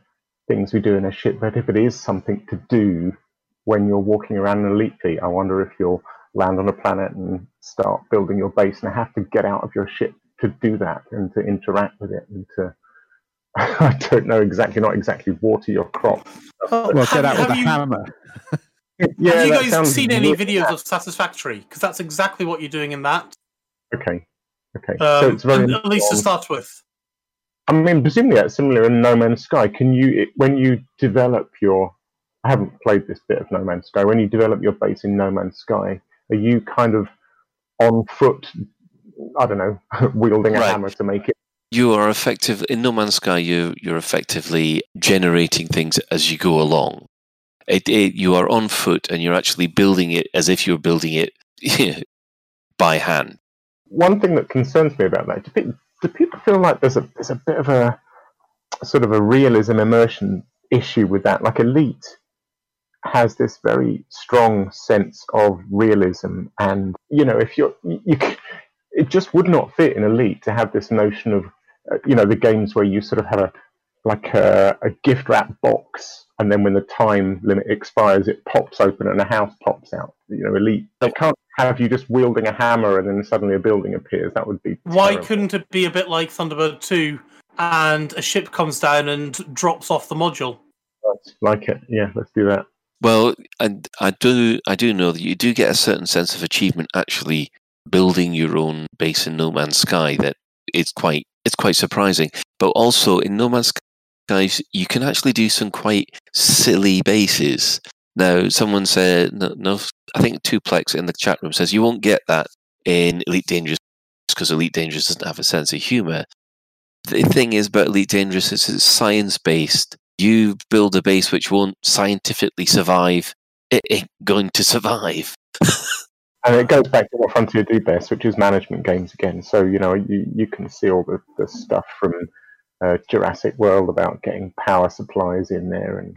things we do in a ship, but if it is something to do when you're walking around an elite fleet. I wonder if you'll land on a planet and start building your base and have to get out of your ship to do that and to interact with it and to. I don't know exactly, not exactly water your crop. Oh, well, get out with a hammer. Have you guys seen any videos of Satisfactory? Because that's exactly what you're doing in that. Okay. So it's very at least to start with. I mean, presumably that's similar in No Man's Sky. When you develop your... I haven't played this bit of No Man's Sky. When you develop your base in No Man's Sky, are you kind of on foot, I don't know, wielding a hammer to make it? You are effectively in No Man's Sky. You're effectively generating things as you go along. You are on foot, and you're actually building it as if you're building it by hand. One thing that concerns me about that: do people feel like there's a bit of a sort of a realism immersion issue with that? Like Elite has this very strong sense of realism, and if it just would not fit in Elite to have this notion of, the games where you sort of have a gift wrap box, and then when the time limit expires, it pops open and a house pops out. Elite, they can't have you just wielding a hammer and then suddenly a building appears. That would be terrible. Why couldn't it be a bit like Thunderbird 2 and a ship comes down and drops off the module? Like it. Yeah, let's do that. Well, and I do know that you do get a certain sense of achievement actually building your own base in No Man's Sky. That it's quite surprising. But also in No Man's Sky, you can actually do some quite silly bases Now, someone said, no, I think Tuplex in the chat room says, you won't get that in Elite Dangerous because Elite Dangerous doesn't have a sense of humour. The thing is about Elite Dangerous is it's science-based. You build a base which won't scientifically survive, it ain't going to survive. And it goes back to what Frontier do best, which is management games again. So, you know, you can see all the stuff from Jurassic World about getting power supplies in there, and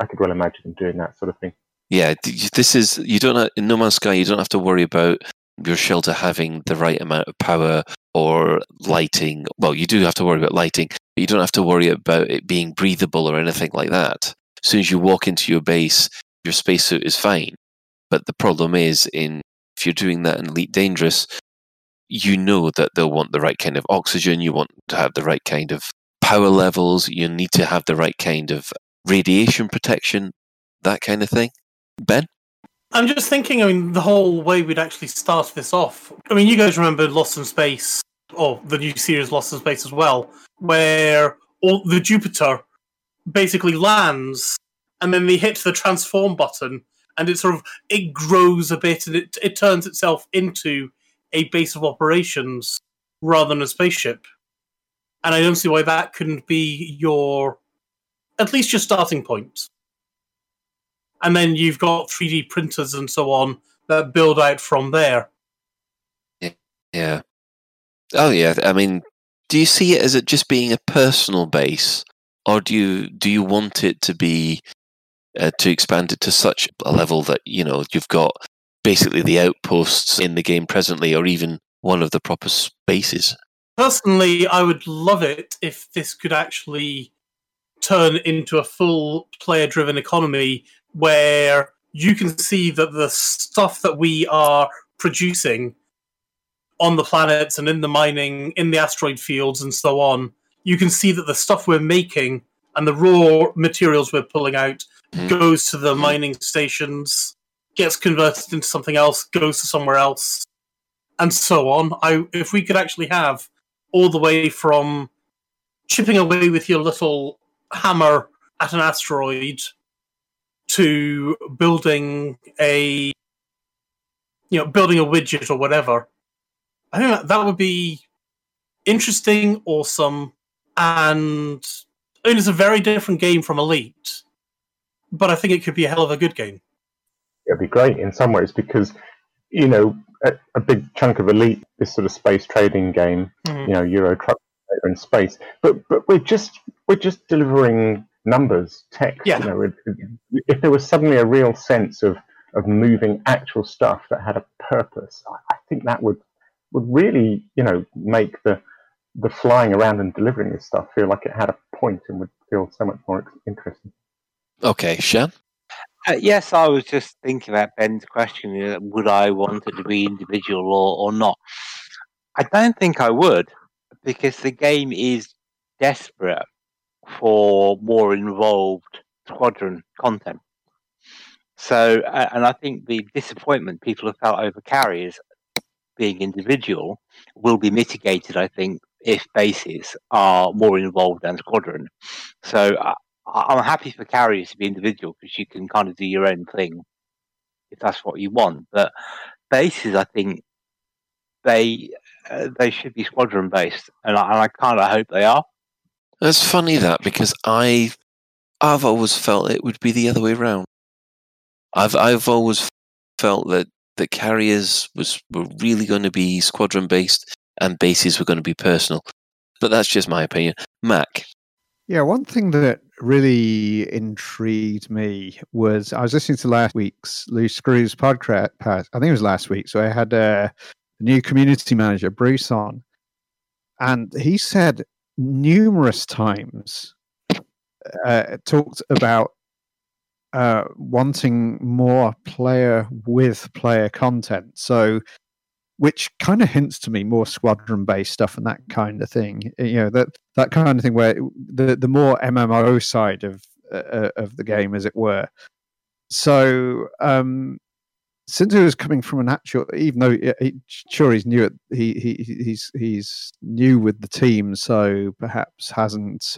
I could well imagine them doing that sort of thing. Yeah, this is, you don't have, in No Man's Sky, you don't have to worry about your shelter having the right amount of power or lighting. Well, you do have to worry about lighting, but you don't have to worry about it being breathable or anything like that. As soon as you walk into your base, your spacesuit is fine. But the problem is, if you're doing that in Elite Dangerous, you know that they'll want the right kind of oxygen, you want to have the right kind of power levels, you need to have the right kind of radiation protection, that kind of thing. Ben? I'm just thinking, I mean, the whole way we'd actually start this off. I mean, you guys remember Lost in Space, or the new series Lost in Space as well, where all the Jupiter basically lands, and then they hit the transform button, and it sort of, it grows a bit, and it turns itself into a base of operations rather than a spaceship. And I don't see why that couldn't be at least your starting point. And then you've got 3D printers and so on that build out from there. Yeah. Oh, yeah. I mean, do you see it as it just being a personal base, or do you want it to be to expand it to such a level that, you know, you've got basically the outposts in the game presently, or even one of the proper spaces? Personally, I would love it if this could actually turn into a full player-driven economy where you can see that the stuff that we are producing on the planets and in the mining, in the asteroid fields and so on, you can see that the stuff we're making and the raw materials we're pulling out goes to the mining stations, gets converted into something else, goes to somewhere else, and so on. If we could actually have all the way from chipping away with your little hammer at an asteroid to building a widget or whatever, I think that would be interesting, awesome, and I mean, it's a very different game from Elite, but I think it could be a hell of a good game. It'd be great in some ways because, you know, a big chunk of Elite, this sort of space trading game, you know, Euro Truck and space, but we're just delivering numbers, text. Yeah. You know, if there was suddenly a real sense of moving actual stuff that had a purpose, I think that would really, you know, make the flying around and delivering this stuff feel like it had a point and would feel so much more interesting. Okay, Shan? Yes, I was just thinking about Ben's question, would I want it to be individual or not? I don't think I would, because the game is desperate for more involved squadron content. So, and I think the disappointment people have felt over carriers being individual will be mitigated, I think, if bases are more involved than squadron. So I'm happy for carriers to be individual because you can kind of do your own thing if that's what you want. But bases, I think, they should be squadron based, and I kind of hope they are. That's funny, that, because I've always felt it would be the other way around. I've always felt that the carriers were really going to be squadron based and bases were going to be personal. But that's just my opinion. Mac? Yeah, one thing that really intrigued me was I was listening to last week's Loose Screws podcast. I think it was last week. So I had the new community manager, Bruce, on. And he said numerous times talked about wanting more player with player content, so which kind of hints to me more squadron based stuff and that kind of thing, you know, that kind of thing where the more MMO side of the game, as it were. So since it was coming from an actual, even though he's new, he's new with the team, so perhaps hasn't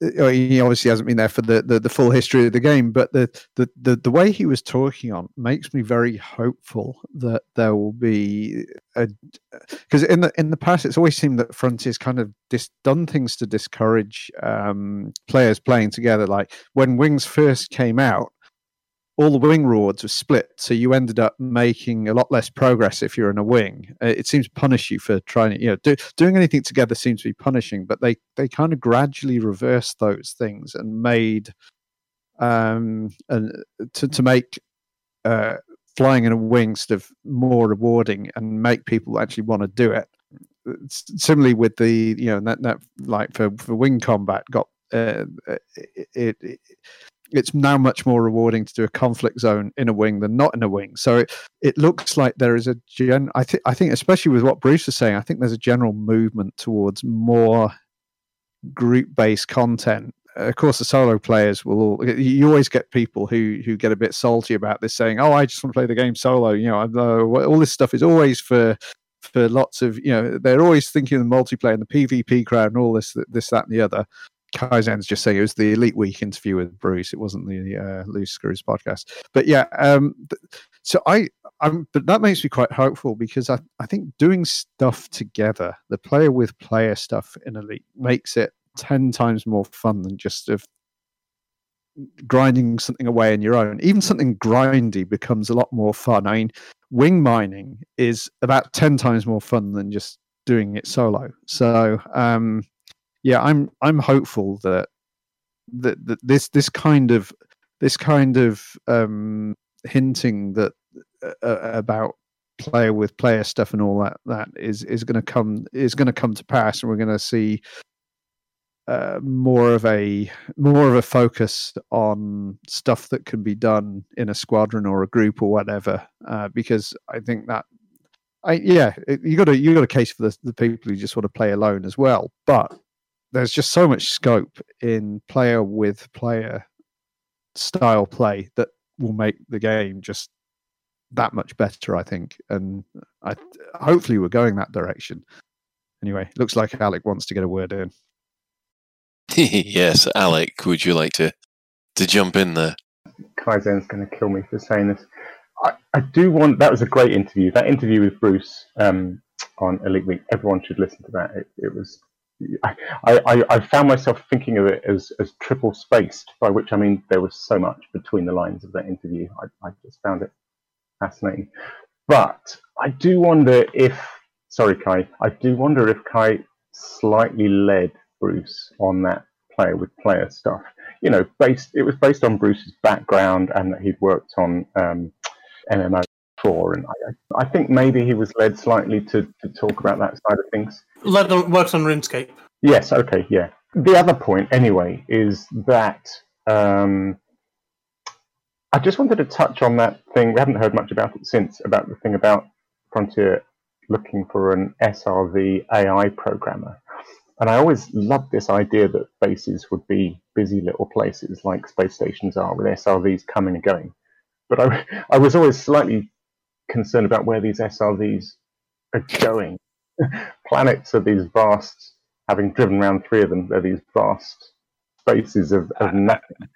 he obviously hasn't been there for the full history of the game, but the way he was talking on makes me very hopeful that there will be a, because in the past it's always seemed that Frontier's kind of done things to discourage players playing together. Like when Wings first came out, all the wing rewards were split, so you ended up making a lot less progress if you're in a wing. It seems to punish you for trying, doing anything together seems to be punishing, but they kind of gradually reversed those things and made make flying in a wing sort of more rewarding and make people actually want to do it. Similarly with the that like for wing combat got it's now much more rewarding to do a conflict zone in a wing than not in a wing. So it looks like there is a I think especially with what Bruce was saying, I think there's a general movement towards more group-based content. Of course, the solo players you always get people who get a bit salty about this, saying, "Oh, I just want to play the game solo." All this stuff is always for lots of they're always thinking of the multiplayer and the PvP crowd and all this, that, and the other. Kaizen's just saying it was the Elite Week interview with Bruce. It wasn't the Loose Screws podcast. But yeah, but that makes me quite hopeful, because I think doing stuff together, the player with player stuff in Elite, makes it 10 times more fun than just grinding something away on your own. Even something grindy becomes a lot more fun. I mean, wing mining is about 10 times more fun than just doing it solo. So, yeah, I'm hopeful that this kind of hinting that about player with player stuff and all that is going to come to pass, and we're going to see more of a focus on stuff that can be done in a squadron or a group or whatever. Because I think that you got a case for the people who just want to play alone as well, but there's just so much scope in player with player style play that will make the game just that much better, I think. And hopefully we're going that direction. Anyway, looks like Alec wants to get a word in. Yes, Alec, would you like to jump in there? Kaizen's going to kill me for saying this. I do want... That was a great interview. That interview with Bruce on Elite Week, everyone should listen to that. It was... I found myself thinking of it as triple spaced, by which I mean there was so much between the lines of that interview. I just found it fascinating. But I do wonder if Kai slightly led Bruce on that player with player stuff. It was based on Bruce's background and that he'd worked on MMO. And I think maybe he was led slightly to talk about that side of things. Works on RuneScape. Yes, okay, yeah. The other point, anyway, is that I just wanted to touch on that thing. We haven't heard much about it since, about the thing about Frontier looking for an SRV AI programmer. And I always loved this idea that bases would be busy little places like space stations are, with SRVs coming and going. But I was always slightly concerned about where these SRVs are going. Planets are these vast, having driven around three of them, they're these vast spaces of nothing.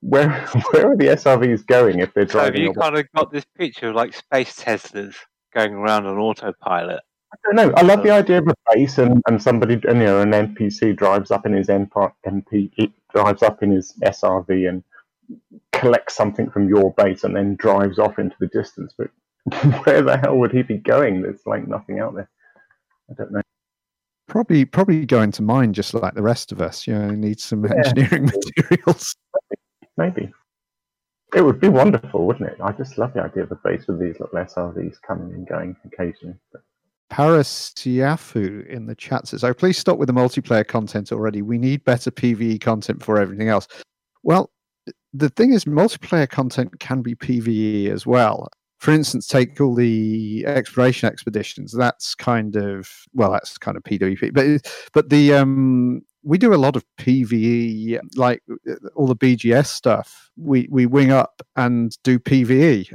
Where are the SRVs going if they're driving? So have you kind of got this picture of like space Teslas going around on autopilot? I don't know. I love the idea of a base and somebody, an NPC drives up in his SRV and collects something from your base and then drives off into the distance. But where the hell would he be going? There's like nothing out there. I don't know. Probably going to mine, just like the rest of us. You need some engineering materials. Maybe. It would be wonderful, wouldn't it? I just love the idea of a base with these little SRVs coming and going occasionally. But... Parasiafu in the chat says, "Oh, please stop with the multiplayer content already. We need better PvE content before everything else." Well, the thing is, multiplayer content can be PvE as well. For instance, take all the exploration expeditions. That's kind of PvP. But we do a lot of PvE, like all the BGS stuff we wing up and do PvE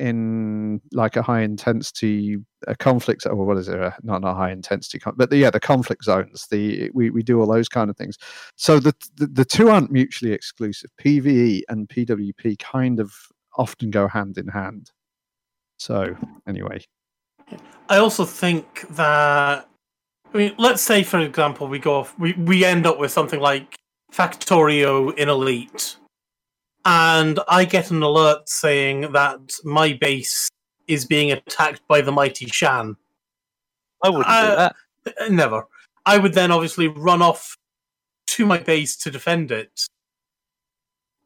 in like a high intensity conflict. Or what is it? Not high intensity, but the conflict zones. We do all those kind of things. So the two aren't mutually exclusive. PvE and PWP kind of often go hand in hand. So anyway, I also think that, I mean, let's say for example we end up with something like Factorio in Elite, and I get an alert saying that my base is being attacked by the mighty Shan. I wouldn't do that. Never. I would then obviously run off to my base to defend it.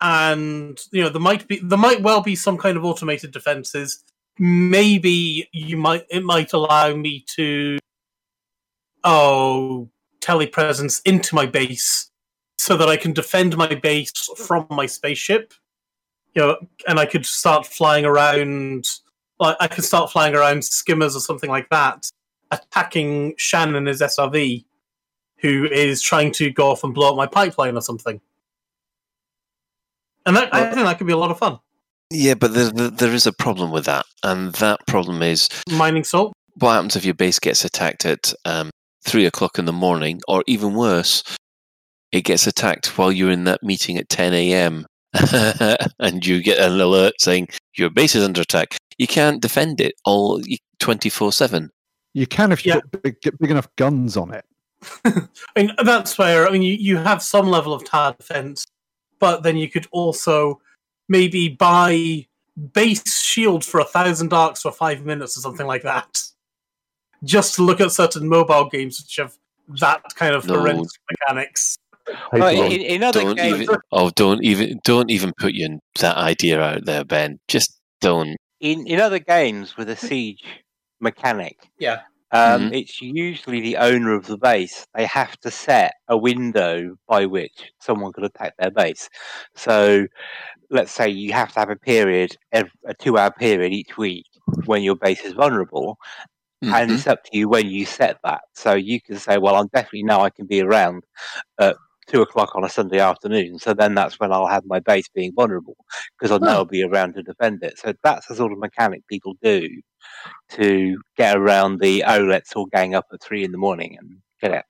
And you know, there might well be some kind of automated defenses. Maybe it might allow me to telepresence into my base, so that I can defend my base from my spaceship, you know, and I could start flying around. Like I could start flying around skimmers or something like that, attacking Shan and his SRV, who is trying to go off and blow up my pipeline or something. And I think that could be a lot of fun. Yeah, but there is a problem with that, and that problem is mining salt. What happens if your base gets attacked at 3:00 in the morning, or even worse? It gets attacked while you're in that meeting at 10 a.m. and you get an alert saying your base is under attack. You can't defend it all 24/7. You can if you put big enough guns on it. I mean, that's where you have some level of tower defense, but then you could also maybe buy base shields for 1,000 arcs for 5 minutes or something like that. Just to look at certain mobile games which have that kind of horrendous mechanics. Don't even put that idea out there, Ben. Just don't. In other games with a siege mechanic, it's usually the owner of the base. They have to set a window by which someone could attack their base. So, let's say you have to have a period, a 2-hour period each week when your base is vulnerable. Mm-hmm. And it's up to you when you set that. So you can say, well, I'm definitely now I can be around at 2:00 on a Sunday afternoon. So then that's when I'll have my base being vulnerable because I know I'll be around to defend it. So that's the sort of mechanic people do to get around the, let's all gang up at 3 a.m. and get it.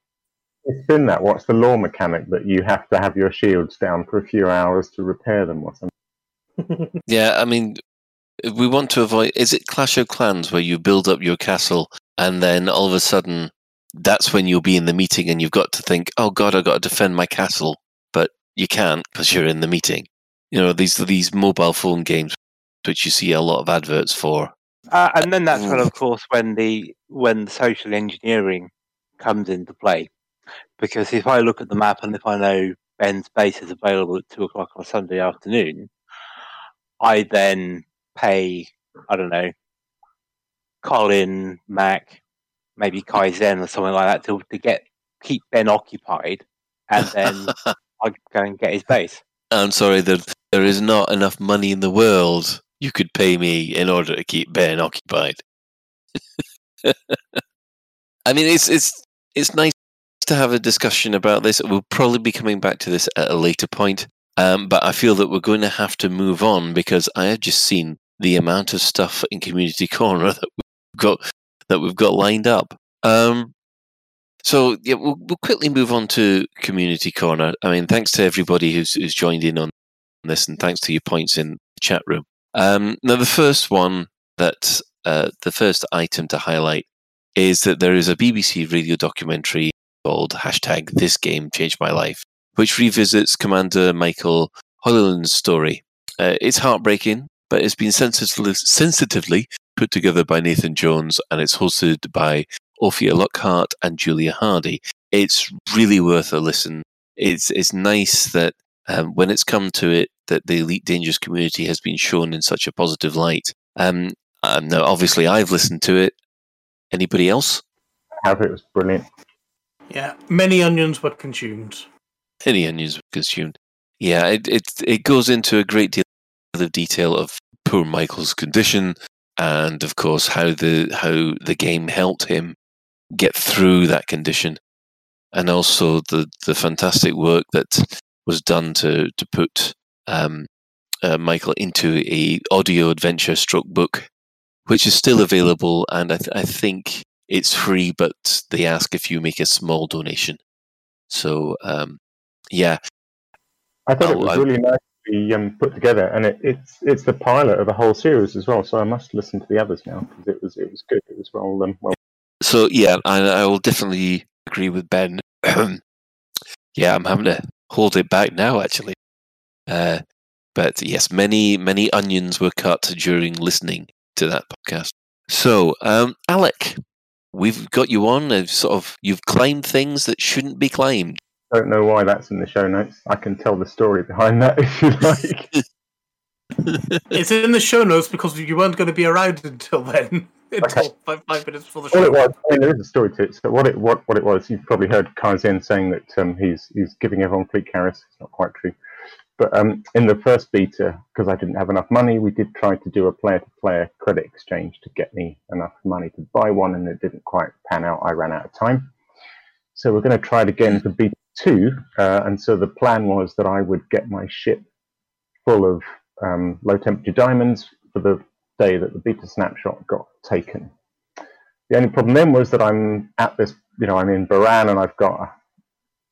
It's been that. What's the law mechanic that you have to have your shields down for a few hours to repair them or something? Yeah, I mean, we want to avoid... Is it Clash of Clans where you build up your castle and then all of a sudden that's when you'll be in the meeting and you've got to think, oh God, I've got to defend my castle. But you can't because you're in the meeting. You know, these mobile phone games which you see a lot of adverts for. And then that's when, of course, when the social engineering comes into play. Because if I look at the map and if I know Ben's base is available at 2:00 on a Sunday afternoon, I then... pay, I don't know, Colin, Mac, maybe Kaizen or something like that to keep Ben occupied, and then I go and get his base. I'm sorry, there is not enough money in the world you could pay me in order to keep Ben occupied. I mean, it's nice to have a discussion about this. We'll probably be coming back to this at a later point, but I feel that we're going to have to move on because I have just seen the amount of stuff in Community Corner that we've got lined up. So yeah, we'll quickly move on to Community Corner. I mean, thanks to everybody who's joined in on this, and thanks to your points in the chat room. Now, the first item to highlight is that there is a BBC radio documentary called #ThisGameChangedMyLife, which revisits Commander Michael Hoyland's story. It's heartbreaking, but it's been sensitively put together by Nathan Jones, and it's hosted by Ophir Lockhart and Julia Hardy. It's really worth a listen. It's nice that when it's come to it, that the Elite Dangerous community has been shown in such a positive light. Now, obviously, I've listened to it. Anybody else? I thought it was brilliant. Yeah, many onions were consumed. Any onions consumed. Yeah, it goes into a great deal of detail of poor Michael's condition, and of course how the game helped him get through that condition, and also the fantastic work that was done to put Michael, into a audio adventure stroke book, which is still available, and I think it's free, but they ask if you make a small donation. So, yeah. I thought it was really nicely put together, and it's the pilot of a whole series as well, so I must listen to the others now, because it was good. It was well. So, yeah, I will definitely agree with Ben. Yeah, I'm having to hold it back now, actually. But yes, many onions were cut during listening to that podcast. So, Alec, we've got you on. You've climbed things that shouldn't be climbed. I don't know why that's in the show notes. I can tell the story behind that if you like. It's in the show notes because you weren't going to be around until then. Until okay. five minutes before the show. Well, I mean, there is a story to it. So what it was? You've probably heard Kaizen saying that he's giving everyone free carrots. It's not quite true. But in the first beta, because I didn't have enough money, we did try to do a player-to-player credit exchange to get me enough money to buy one, and it didn't quite pan out. I ran out of time. So we're going to try it again for beta 2. And so the plan was that I would get my ship full of low-temperature diamonds for the day that the beta snapshot got taken. The only problem then was that I'm in Baran, and I've got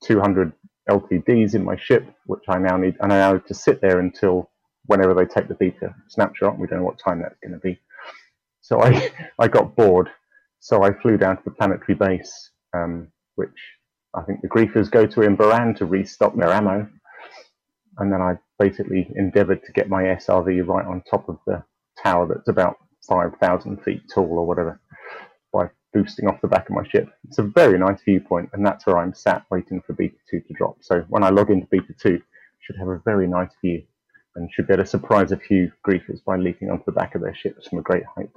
200 LTDs in my ship, which I now need, and I now have to sit there until whenever they take the beta snapshot. We don't know what time that's going to be. So I got bored, so I flew down to the planetary base, which I think the griefers go to in Baran to restock their ammo, and then I basically endeavoured to get my SRV right on top of the tower that's about 5,000 feet tall or whatever by boosting off the back of my ship. It's a very nice viewpoint, and that's where I'm sat waiting for beta 2 to drop. So when I log into beta 2, I should have a very nice view and should be able to surprise a few griefers by leaping onto the back of their ships from a great height.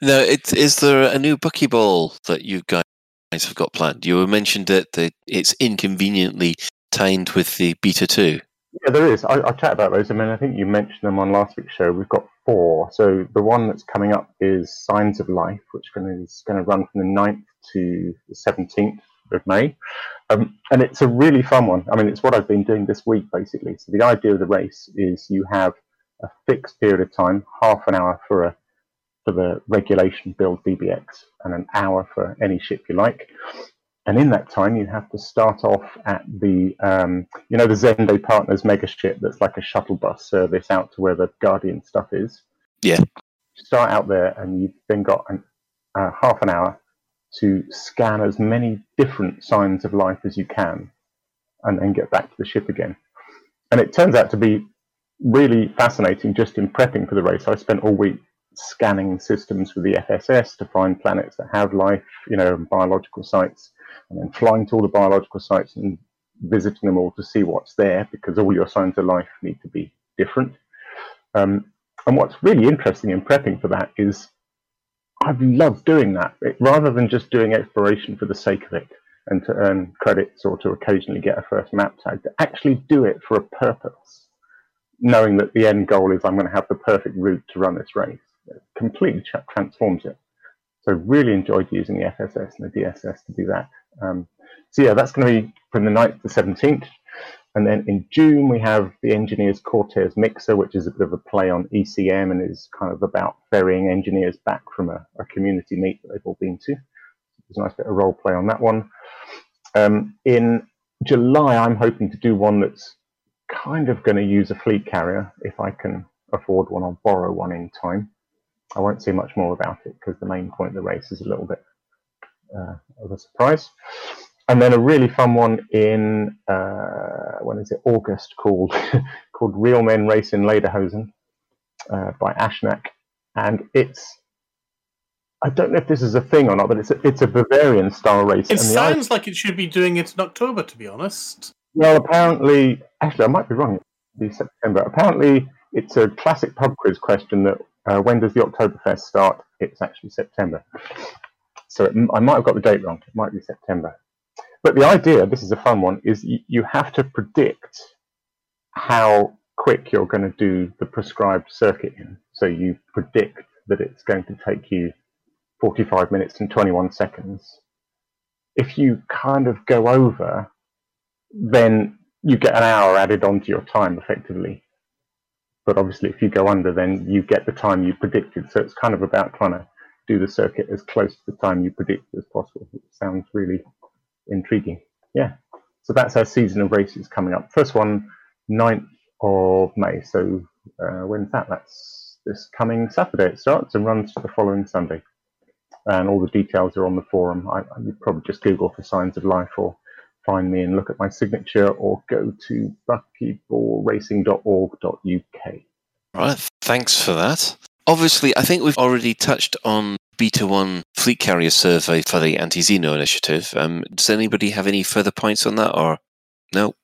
Now, is there a new buckyball that you guys have got planned? You mentioned that it's inconveniently timed with the beta 2. Yeah, there is. I'll chat about those. I mean, I think you mentioned them on last week's show. We've got 4. So the one that's coming up is Signs of Life, which is going to run from the 9th to the 17th of May. And it's a really fun one. I mean, it's what I've been doing this week, basically. So the idea of the race is you have a fixed period of time, half an hour for the regulation build BBX, and an hour for any ship you like. And in that time, you have to start off at the, the Zendo Partners mega ship that's like a shuttle bus service out to where the Guardian stuff is. Yeah. You start out there, and you've then got half an hour to scan as many different signs of life as you can, and then get back to the ship again. And it turns out to be really fascinating just in prepping for the race. I spent all week scanning systems with the FSS to find planets that have life, and biological sites, and then flying to all the biological sites and visiting them all to see what's there, because all your signs of life need to be different. And what's really interesting in prepping for that is I've loved doing that, rather than just doing exploration for the sake of it and to earn credits or to occasionally get a first map tag, to actually do it for a purpose, knowing that the end goal is I'm going to have the perfect route to run this race. It completely transforms it. So really enjoyed using the FSS and the DSS to do that. So yeah, that's going to be from the 9th to 17th. And then in June, we have the Engineers Cortez Mixer, which is a bit of a play on ECM and is kind of about ferrying engineers back from a community meet that they've all been to. There's a nice bit of role play on that one. In July, I'm hoping to do one that's kind of going to use a fleet carrier. If I can afford one, I'll borrow one in time. I won't say much more about it because the main point of the race is a little bit of a surprise. And then a really fun one in, August called Real Men Race in Lederhosen by Ashnak. And it's, I don't know if this is a thing or not, but it's a Bavarian style race. It sounds like it should be doing it in October, to be honest. Well, apparently, actually, I might be wrong. It'll be September. Apparently, it's a classic pub quiz question that when does the Oktoberfest start? It's actually September. So I might have got the date wrong. It might be September. But the idea, this is a fun one, is you have to predict how quick you're going to do the prescribed circuit in. So you predict that it's going to take you 45 minutes and 21 seconds. If you kind of go over, then you get an hour added onto your time, effectively. But obviously, if you go under, then you get the time you predicted. So it's kind of about trying to do the circuit as close to the time you predict as possible. It sounds really intriguing. Yeah. So that's our season of races coming up. First one, 9th of May. So when's that? That's this coming Saturday it starts and runs to the following Sunday. And all the details are on the forum. You'd probably just Google for Signs of Life or find me and look at my signature or go to buckyballracing.org.uk. Right, thanks for that. Obviously, I think we've already touched on Beta 1 Fleet Carrier Survey for the Anti-Xeno Initiative. Does anybody have any further points on that? Or no?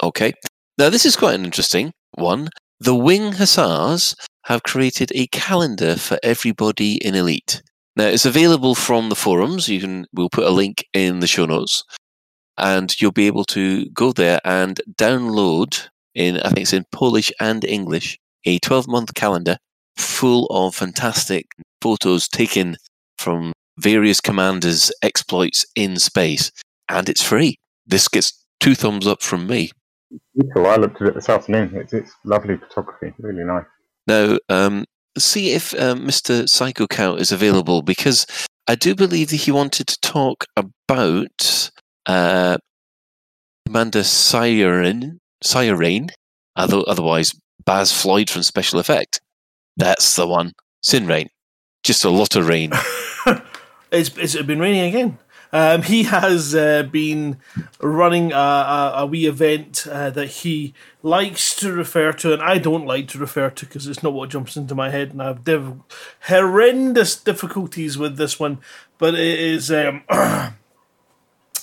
Okay. Now, this is quite an interesting one. The Wing Hussars have created a calendar for everybody in Elite. Now, it's available from the forums. We'll put a link in the show notes. And you'll be able to go there and download, I think it's in Polish and English, a 12-month calendar full of fantastic photos taken from various commanders' exploits in space. And it's free. This gets 2 thumbs up from me. Cool. I looked at it this afternoon. It's lovely photography. Really nice. Now, see if Mr. Psycho Cow is available, because I do believe that he wanted to talk about... Commander Sirene, otherwise Baz Floyd from Special Effect. That's the one. Sinrain. Just a lot of rain. It's been raining again. He has been running a wee event that he likes to refer to, and I don't like to refer to because it's not what jumps into my head, and I have horrendous difficulties with this one, but it is...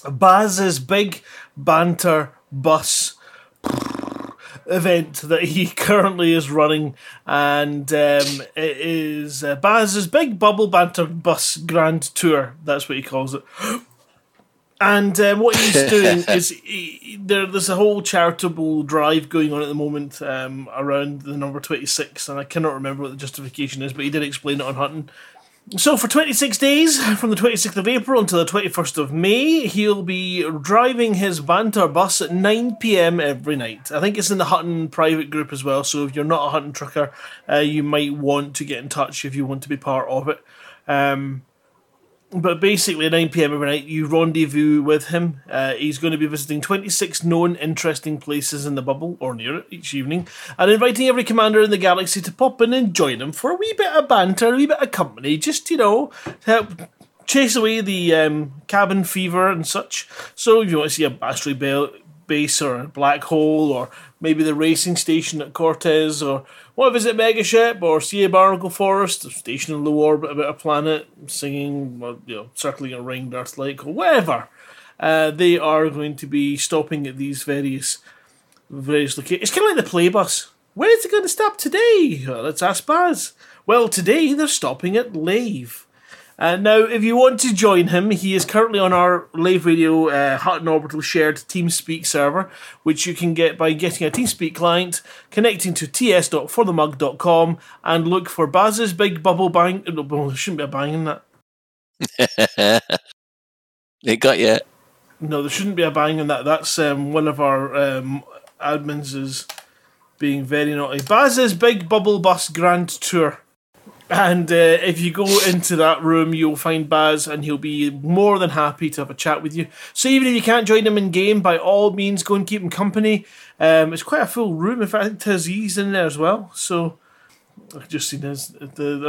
Baz's big banter bus event that he currently is running, and it is Baz's big bubble banter bus grand tour. That's what he calls it. And what he's doing is there's a whole charitable drive going on at the moment around the number 26, and I cannot remember what the justification is, but he did explain it on Hutton. So for 26 days, from the 26th of April until the 21st of May, he'll be driving his banter bus at 9 p.m. every night. I think it's in the Hutton private group as well, so if you're not a Hutton trucker, you might want to get in touch if you want to be part of it. But basically, at 9 p.m. every night, you rendezvous with him. He's going to be visiting 26 known interesting places in the bubble, or near it, each evening, and inviting every commander in the galaxy to pop in and join him for a wee bit of banter, a wee bit of company, just, to help chase away the cabin fever and such. So if you want to see a Bastry base or a black hole, or maybe the racing station at Cortez, or want to visit Megaship, or see a barnacle forest, a station in low orbit about a planet, singing, circling a ringed Earth like, or whatever. They are going to be stopping at these various locations. It's kind of like the play bus. Where is it going to stop today? Well, let's ask Baz. Well, today they're stopping at Lave. Now, if you want to join him, he is currently on our Lave Radio Hutton Orbital Shared TeamSpeak server, which you can get by getting a TeamSpeak client, connecting to ts.forthemug.com, and look for Baz's Big Bubble Bang. There shouldn't be a bang in that. It got you. No, there shouldn't be a bang in that. That's one of our admins is being very naughty. Baz's Big Bubble Bus Grand Tour. And if you go into that room, you'll find Baz, and he'll be more than happy to have a chat with you. So even if you can't join him in-game, by all means, go and keep him company. It's quite a full room. In fact, I think Taz's in there as well. So I've just seen a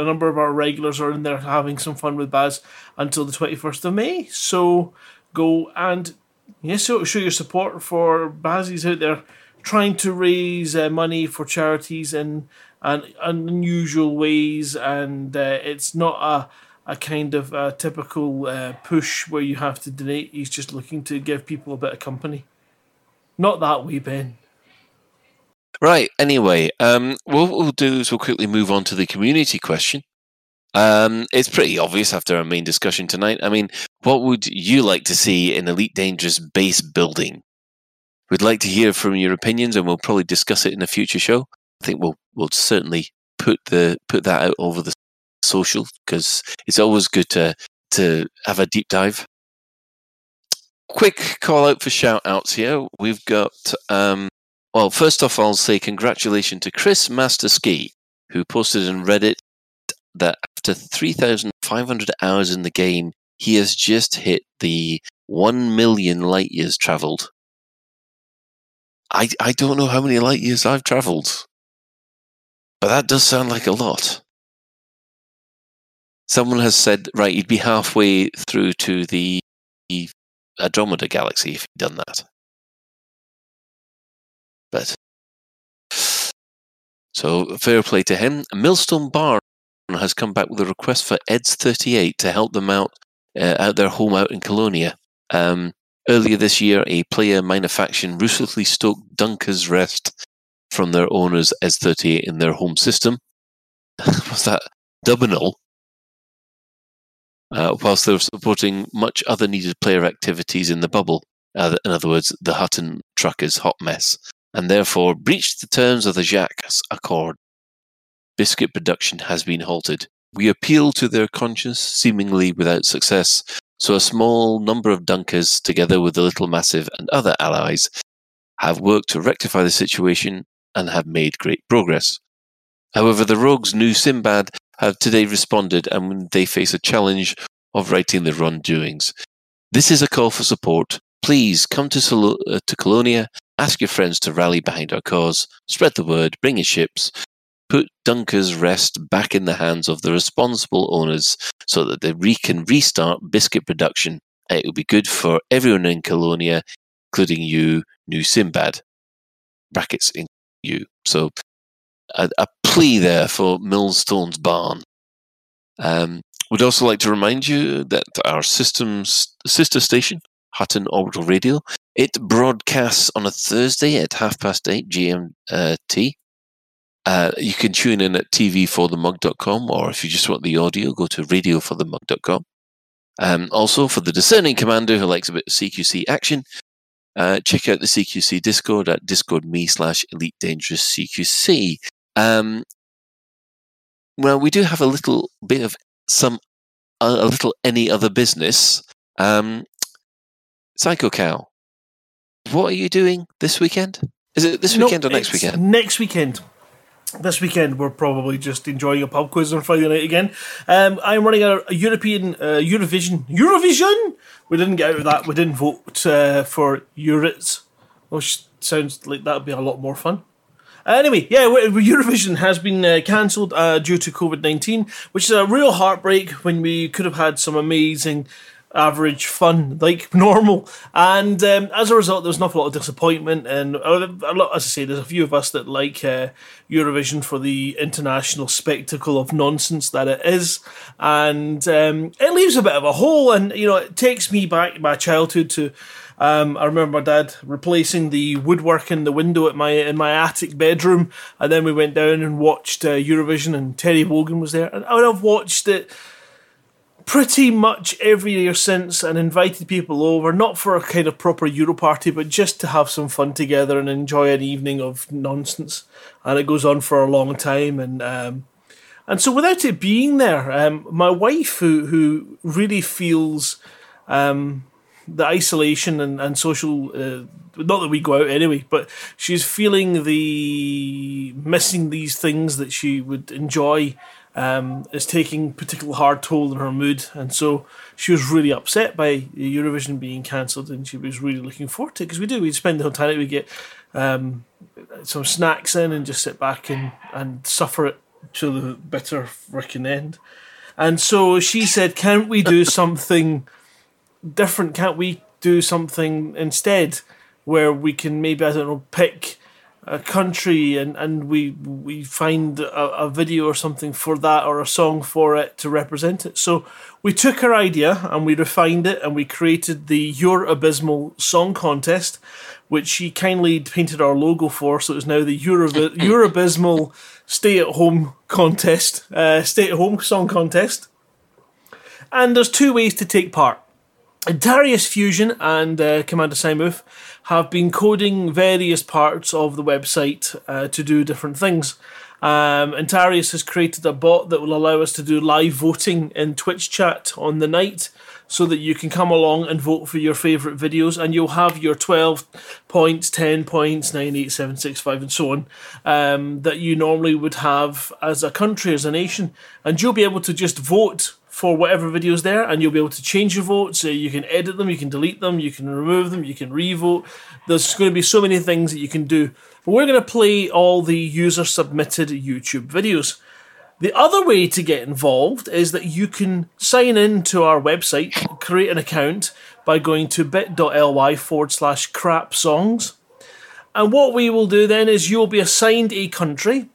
number of our regulars are in there having some fun with Baz until the 21st of May. So go and show your support for Baz. He's out there trying to raise money for charities and unusual ways, and it's not a kind of a typical push where you have to donate. He's just looking to give people a bit of company. Not that way, Ben. Right, anyway, what we'll do is we'll quickly move on to the community question. It's pretty obvious after our main discussion tonight. I mean, what would you like to see in Elite Dangerous base building? We'd like to hear from your opinions, and we'll probably discuss it in a future show. I think we'll certainly put that out over the social, because it's always good to have a deep dive. Quick call out for shout outs here. We've got Well, first off, I'll say congratulations to Chris Masterski, who posted on Reddit that after 3,500 hours in the game, he has just hit the 1 million light years traveled. I don't know how many light years I've traveled, but that does sound like a lot. Someone has said, right, he'd be halfway through to the Andromeda Galaxy if he'd done that. But so fair play to him. Millstone Bar has come back with a request for Ed's 38 to help them out their home out in Colonia. Earlier this year, a player minor faction ruthlessly stoked Dunker's Rest from their owners Ed's 38 in their home system. Was that Dubinal? Whilst they were supporting much other needed player activities in the bubble. In other words, the Hutton Truckers' hot mess, and therefore breached the terms of the Jacques Accord. Biscuit production has been halted. We appeal to their conscience, seemingly without success, so a small number of Dunkers, together with the Little Massive and other allies, have worked to rectify the situation and have made great progress. However, the Rogues' new Sinbad have today responded, and they face a challenge of righting the wrongdoings. This is a call for support. Please come to Colonia, ask your friends to rally behind our cause, spread the word, bring your ships, put Dunker's Rest back in the hands of the responsible owners so that they can restart biscuit production. It will be good for everyone in Colonia, including you, New Sinbad. Brackets in you. So a plea there for Millstone's Barn. We'd also like to remind you that our sister station, Hutton Orbital Radio. It broadcasts on a Thursday at 8:30 GMT. You can tune in at tvforthemug.com, or if you just want the audio, go to radioforthemug.com. Also, for the discerning commander who likes a bit of CQC action, check out the CQC Discord at discord.me/EliteDangerousCQC. Well, we do have a little bit of a little any other business. Psycho Cow, what are you doing this weekend? Is it this weekend or next weekend? Next weekend. This weekend, we're probably just enjoying a pub quiz on Friday night again. I'm running a European Eurovision. We didn't get out of that. We didn't vote for Euritz, which sounds like that would be a lot more fun. Anyway, yeah, Eurovision has been cancelled due to COVID-19, which is a real heartbreak when we could have had some amazing average fun like normal, and as a result, there's an awful lot of disappointment, and a lot, as I say, there's a few of us that like Eurovision for the international spectacle of nonsense that it is, and it leaves a bit of a hole, and you know, it takes me back to my childhood to I remember my dad replacing the woodwork in the window at my attic bedroom, and then we went down and watched Eurovision, and Terry Wogan was there, and I've watched it pretty much every year since, and invited people over, not for a kind of proper Euro party, but just to have some fun together and enjoy an evening of nonsense. And it goes on for a long time, and so without it being there, my wife, who really feels the isolation and social, not that we go out anyway, but she's feeling the missing these things that she would enjoy. Is taking particular hard toll on her mood, and so she was really upset by Eurovision being cancelled, and she was really looking forward to it, because we'd spend the whole time, we'd get some snacks in and just sit back and suffer it to the bitter frickin' end. And so she said, can't we do something different? Can't we do something instead where we can maybe, I don't know, pick a country and we find a video or something for that, or a song for it to represent it. So we took her idea and we refined it, and we created the Your Abysmal Song Contest, which she kindly painted our logo for, so it's now the Your Abysmal Stay at Home Song Contest. And there's two ways to take part. Darius Fusion and Commander Simouf have been coding various parts of the website to do different things. And Darius has created a bot that will allow us to do live voting in Twitch chat on the night. so that you can come along and vote for your favourite videos, and you'll have your 12 points, 10 points, 9, 8, 7, 6, 5, and so on, that you normally would have as a country, as a nation, and you'll be able to just vote for whatever video's there, and you'll be able to change your vote, so you can edit them, you can delete them, you can remove them, you can re-vote. There's going to be so many things that you can do. But we're going to play all the user-submitted YouTube videos. The other way to get involved is that you can sign in to our website, create an account by going to bit.ly/crapsongs. And what we will do then is you'll be assigned a country,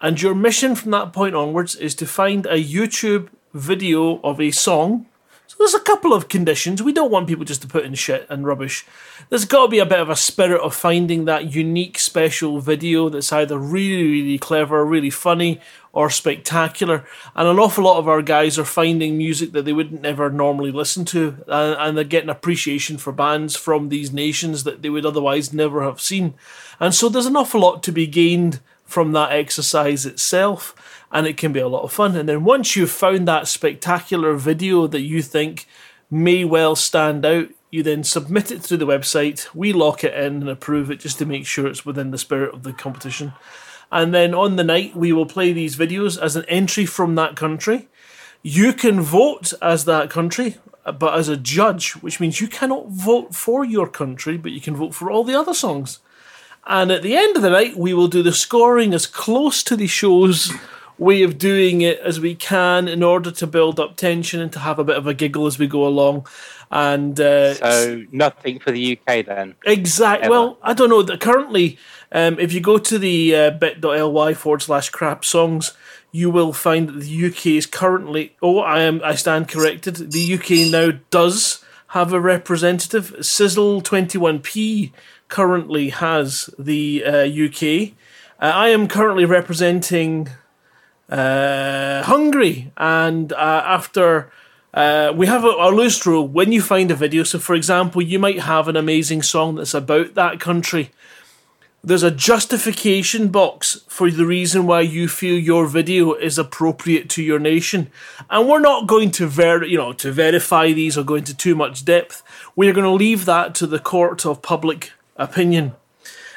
and your mission from that point onwards is to find a YouTube video of a song. So there's a couple of conditions. We don't want people just to put in shit and rubbish. There's got to be a bit of a spirit of finding that unique, special video that's either really, really clever, really funny, or spectacular. And an awful lot of our guys are finding music that they wouldn't ever normally listen to, and they're getting appreciation for bands from these nations that they would otherwise never have seen. And so there's an awful lot to be gained from that exercise itself, and it can be a lot of fun. And then once you've found that spectacular video that you think may well stand out, you then submit it through the website, we lock it in and approve it just to make sure it's within the spirit of the competition. And then on the night, we will play these videos as an entry from that country. You can vote as that country, but as a judge, which means you cannot vote for your country, but you can vote for all the other songs. And at the end of the night, we will do the scoring as close to the show's way of doing it as we can in order to build up tension and to have a bit of a giggle as we go along. And so nothing for the UK then? Exactly. Well, I don't know. Currently, if you go to the bit.ly/crapsongs, you will find that the UK is currently... I stand corrected. The UK now does have a representative. Sizzle 21p currently has the UK. I am currently representing... Hungary, and after we have a loose rule when you find a video. So for example, you might have an amazing song that's about that country. There's a justification box for the reason why you feel your video is appropriate to your nation, and we're not going to verify these or go into too much depth. We're going to leave that to the court of public opinion.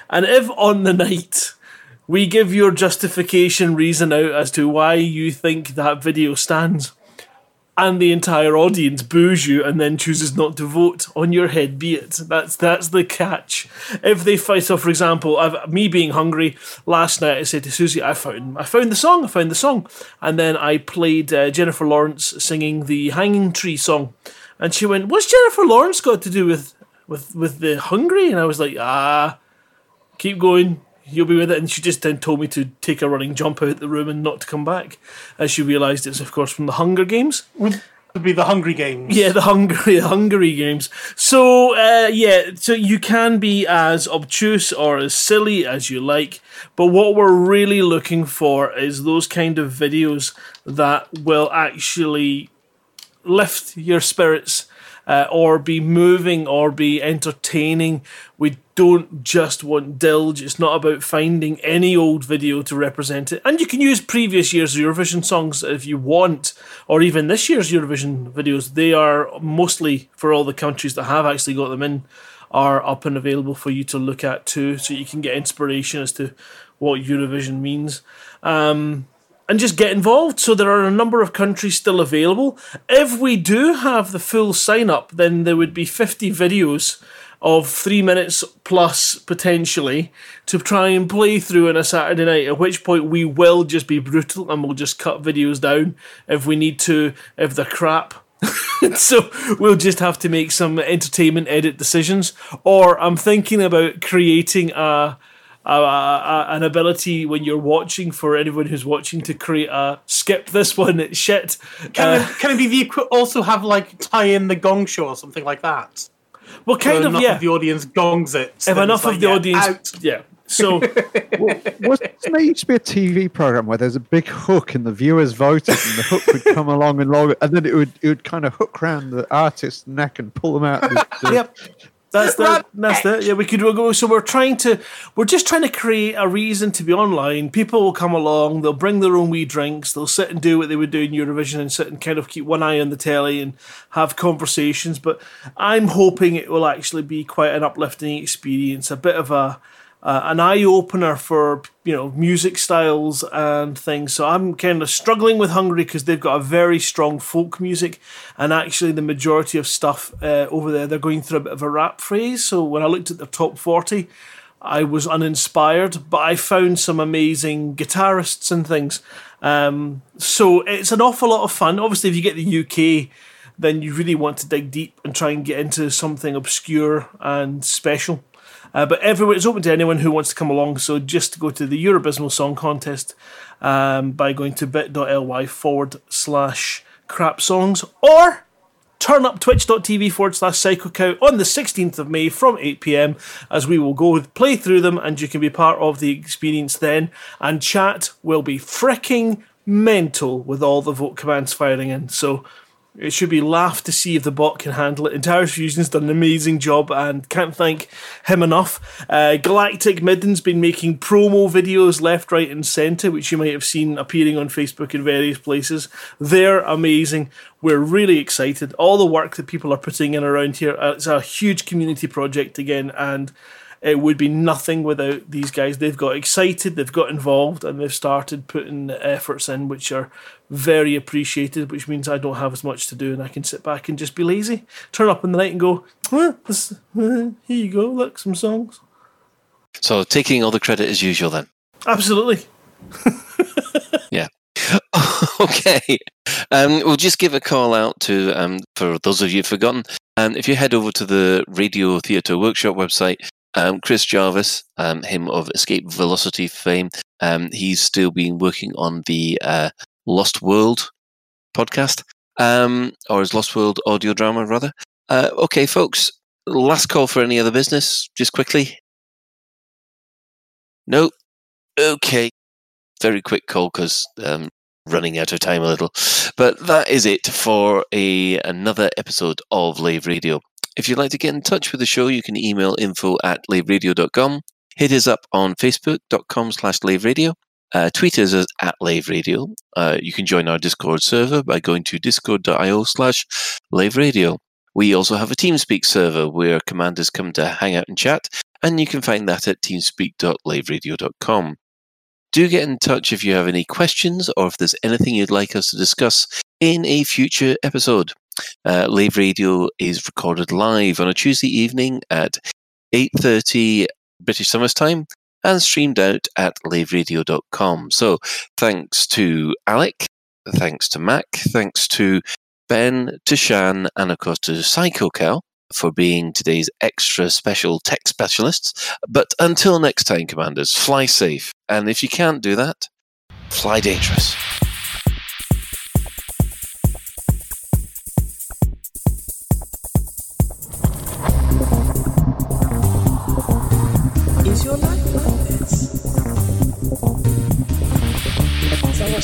And if on the night we give your justification reason out as to why you think that video stands, and the entire audience boos you and then chooses not to vote, on your head be it. That's the catch. If they fight, so for example, me being hungry, last night I said to Susie, I found the song. And then I played Jennifer Lawrence singing the Hanging Tree song. And she went, "What's Jennifer Lawrence got to do with the hungry?" And I was like, keep going. You'll be with it. And she just then told me to take a running jump out the room and not to come back, as she realised it's, of course, from the Hunger Games. Would be the Hungry Games. Yeah, the Hungry Games. So, so you can be as obtuse or as silly as you like, but what we're really looking for is those kind of videos that will actually lift your spirits, or be moving, or be entertaining. We don't just want dilge. It's not about finding any old video to represent it. And you can use previous year's Eurovision songs if you want, or even this year's Eurovision videos. They are mostly, for all the countries that have actually got them in, are up and available for you to look at too, so you can get inspiration as to what Eurovision means. And just get involved. So there are a number of countries still available. If we do have the full sign-up, then there would be 50 videos of 3 minutes plus, potentially, to try and play through on a Saturday night, at which point we will just be brutal and we'll just cut videos down if we need to, if they're crap. So we'll just have to make some entertainment edit decisions. Or I'm thinking about creating an ability when you're watching, for anyone who's watching, to create a skip this one, it's shit. Can it be also have tie in the gong show or something like that? Well, kind of, yeah. If enough of the audience gongs it, if enough of the audience, out. Yeah. So, wasn't there used to be a TV program where there's a big hook and the viewers voted, and the hook would come along and log it, and then it would kind of hook round the artist's neck and pull them out. Yep. That's it. Yeah, we could go. So we're just trying to create a reason to be online. People will come along. They'll bring their own wee drinks. They'll sit and do what they would do in Eurovision and sit and kind of keep one eye on the telly and have conversations. But I'm hoping it will actually be quite an uplifting experience, a bit of an eye opener for, you know, music styles and things. So I'm kind of struggling with Hungary because they've got a very strong folk music, and actually the majority of stuff over there, they're going through a bit of a rap phase. So when I looked at their top 40, I was uninspired, but I found some amazing guitarists and things. So it's an awful lot of fun. Obviously, if you get the UK, then you really want to dig deep and try and get into something obscure and special. But everywhere, it's open to anyone who wants to come along. So just go to the Eurobismal Song Contest by going to bit.ly/crapsongs or turn up twitch.tv/psychocow on the 16th of May from 8 p.m. as we will go play through them, and you can be part of the experience then. And chat will be freaking mental with all the vote commands firing in. So it should be laughed to see if the bot can handle it. Entire Fusion's done an amazing job and can't thank him enough. Galactic Midden's been making promo videos left, right and centre, which you might have seen appearing on Facebook in various places. They're amazing. We're really excited. All the work that people are putting in around here, it's a huge community project again, and it would be nothing without these guys. They've got excited, they've got involved, and they've started putting efforts in, which are very appreciated, which means I don't have as much to do and I can sit back and just be lazy. Turn up in the night and go, here you go, look, some songs. So taking all the credit as usual then? Absolutely. Yeah. Okay. We'll just give a call out to, for those of you who've forgotten, if you head over to the Radio Theatre Workshop website, Chris Jarvis, him of Escape Velocity fame, he's still been working on the Lost World podcast, or his Lost World audio drama, rather. Okay, folks, last call for any other business, just quickly. No? Okay. Very quick call because running out of time a little. But that is it for another episode of Lave Radio. If you'd like to get in touch with the show, you can email info@laveradio.com. Hit us up on facebook.com/laveradio. Tweet us at laveradio. You can join our Discord server by going to discord.io/laveradio. We also have a TeamSpeak server where commanders come to hang out and chat, and you can find that at teamspeak.laveradio.com. Do get in touch if you have any questions or if there's anything you'd like us to discuss in a future episode. Lave Radio is recorded live on a Tuesday evening at 8:30 British Summer Time and streamed out at laveradio.com. So thanks to Alec, thanks to Mac, thanks to Ben, to Shan, and of course to Psycho Cow for being today's extra special tech specialists. But until next time, commanders, fly safe. And if you can't do that, fly dangerous. Is your life like this? Is that like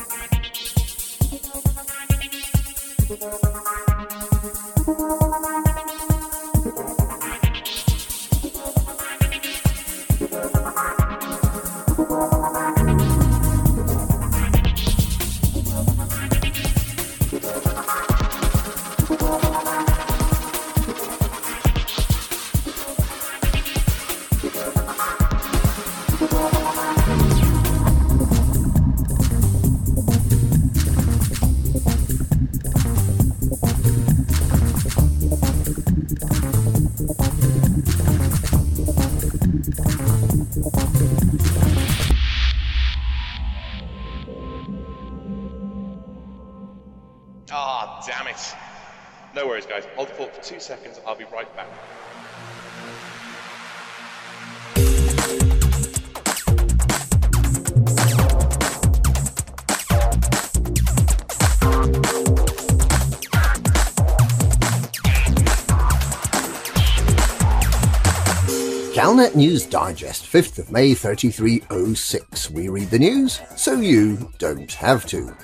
No worries, guys. Hold the fort for 2 seconds. I'll be right back. Calnet News Digest, 5th of May 3306. We read the news, so you don't have to.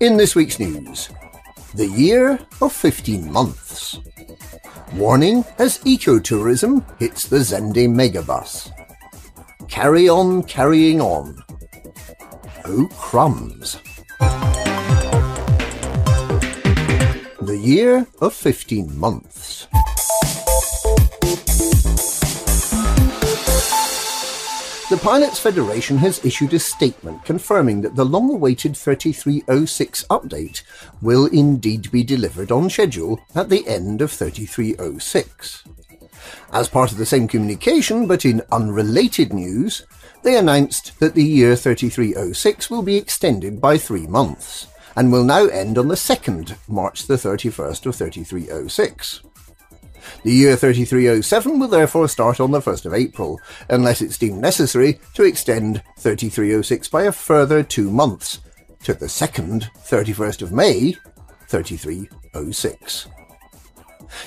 In this week's news, the year of 15 months. Warning as ecotourism hits the Zende megabus. Carry on carrying on. Oh crumbs. The year of 15 months. The Pilots Federation has issued a statement confirming that the long-awaited 3306 update will indeed be delivered on schedule at the end of 3306. As part of the same communication, but in unrelated news, they announced that the year 3306 will be extended by 3 months, and will now end on the 2nd, March the 31st of 3306. The year 3307 will therefore start on the 1st of April, unless it's deemed necessary to extend 3306 by a further 2 months, to the 2nd, 31st of May, 3306.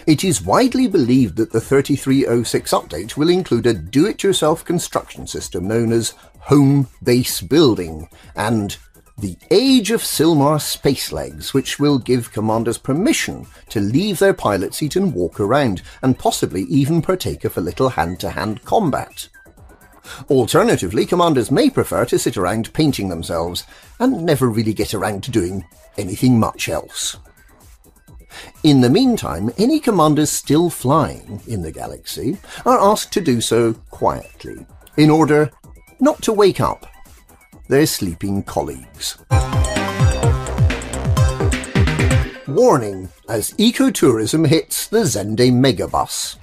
It is widely believed that the 3306 update will include a do-it-yourself construction system known as Home Base Building, and the Age of Silmar Space Legs, which will give commanders permission to leave their pilot seat and walk around, and possibly even partake of a little hand-to-hand combat. Alternatively, commanders may prefer to sit around painting themselves, and never really get around to doing anything much else. In the meantime, any commanders still flying in the galaxy are asked to do so quietly, in order not to wake up their sleeping colleagues. Warning as ecotourism hits the Zende megabus.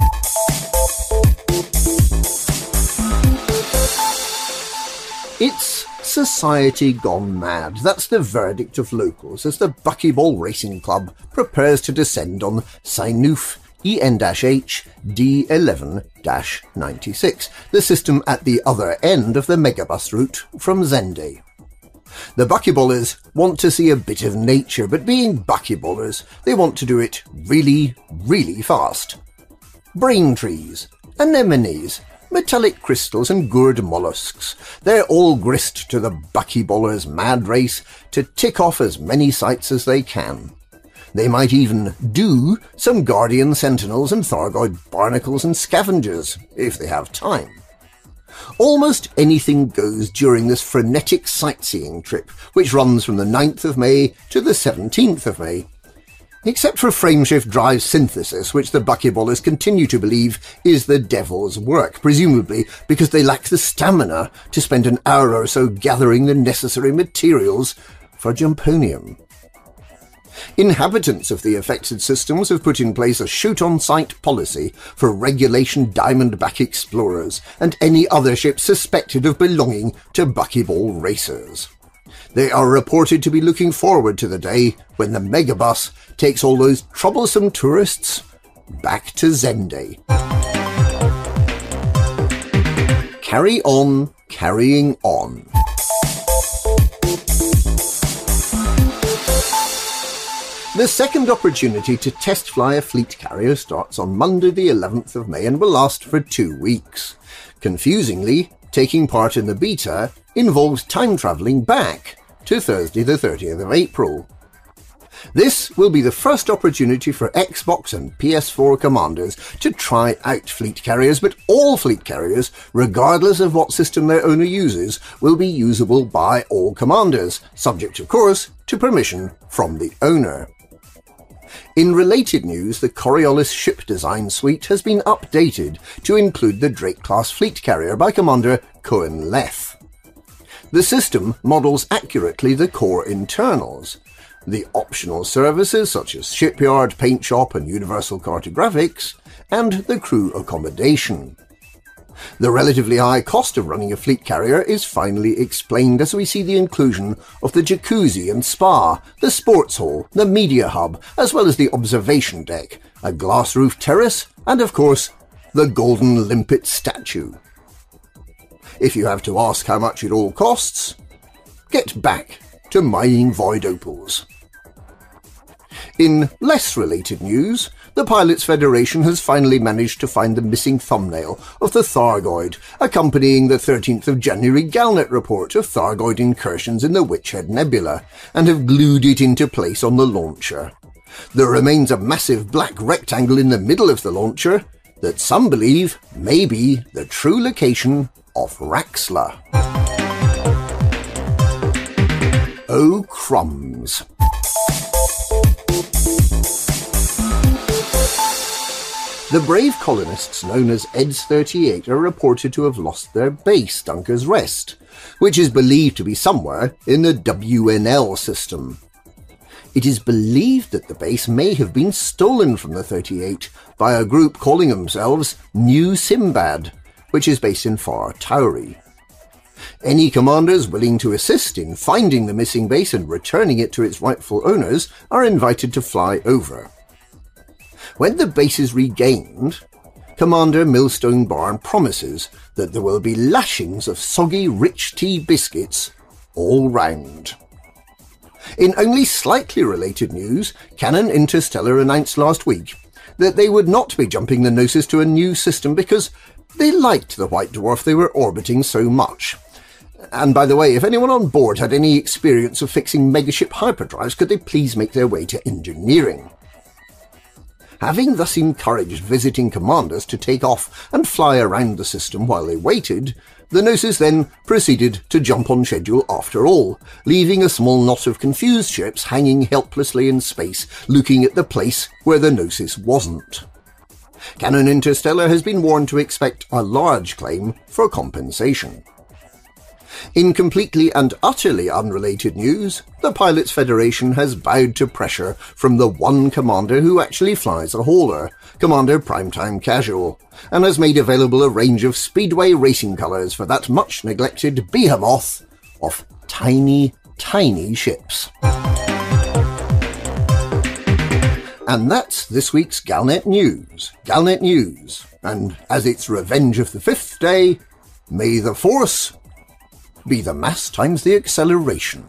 It's society gone mad. That's the verdict of locals as the Buckyball Racing Club prepares to descend on Sinoof EN-H D11-96, the system at the other end of the megabus route from Zende. The buckyballers want to see a bit of nature, but being buckyballers, they want to do it really, really fast. Brain trees, anemones, metallic crystals and gourd mollusks, they're all grist to the buckyballers' mad race to tick off as many sites as they can. They might even do some Guardian Sentinels and Thargoid Barnacles and Scavengers, if they have time. Almost anything goes during this frenetic sightseeing trip, which runs from the 9th of May to the 17th of May, except for frameshift drive synthesis, which the buckyballers continue to believe is the devil's work, presumably because they lack the stamina to spend an hour or so gathering the necessary materials for Jumponium. Inhabitants of the affected systems have put in place a shoot-on-sight policy for regulation diamondback explorers and any other ships suspected of belonging to buckyball racers. They are reported to be looking forward to the day when the megabus takes all those troublesome tourists back to Zende. Carry on, carrying on. The second opportunity to test fly a fleet carrier starts on Monday the 11th of May and will last for 2 weeks. Confusingly, taking part in the beta involves time travelling back to Thursday the 30th of April. This will be the first opportunity for Xbox and PS4 commanders to try out fleet carriers, but all fleet carriers, regardless of what system their owner uses, will be usable by all commanders, subject of course to permission from the owner. In related news, the Coriolis ship design suite has been updated to include the Drake-class fleet carrier by Commander Cohen Leth. The system models accurately the core internals. The optional services such as shipyard, paint shop and universal cartographics, and the crew accommodation. The relatively high cost of running a fleet carrier is finally explained as we see the inclusion of the jacuzzi and spa, the sports hall, the media hub, as well as the observation deck, a glass roof terrace, and of course, the golden limpet statue. If you have to ask how much it all costs, get back to mining void opals. In less related news, the Pilots Federation has finally managed to find the missing thumbnail of the Thargoid, accompanying the 13th of January Galnet report of Thargoid incursions in the Witchhead Nebula, and have glued it into place on the launcher. There remains a massive black rectangle in the middle of the launcher that some believe may be the true location of Raxla. Oh, crumbs. The brave colonists known as EDDS 38 are reported to have lost their base, Dunker's Rest, which is believed to be somewhere in the WNL system. It is believed that the base may have been stolen from the 38 by a group calling themselves New Simbad, which is based in Far Tauri. Any commanders willing to assist in finding the missing base and returning it to its rightful owners are invited to fly over. When the base is regained, Commander Millstone Barn promises that there will be lashings of soggy rich tea biscuits all round. In only slightly related news, Canon Interstellar announced last week that they would not be jumping the Gnosis to a new system because they liked the white dwarf they were orbiting so much. And by the way, if anyone on board had any experience of fixing megaship hyperdrives, could they please make their way to engineering? Having thus encouraged visiting commanders to take off and fly around the system while they waited, the Gnosis then proceeded to jump on schedule after all, leaving a small knot of confused ships hanging helplessly in space, looking at the place where the Gnosis wasn't. Canon Interstellar has been warned to expect a large claim for compensation. In completely and utterly unrelated news, the Pilots Federation has bowed to pressure from the one commander who actually flies a hauler, Commander Primetime Casual, and has made available a range of Speedway racing colours for that much-neglected behemoth of tiny, tiny ships. And that's this week's Galnet News, and as it's Revenge of the Fifth Day, may the Force be the mass times the acceleration.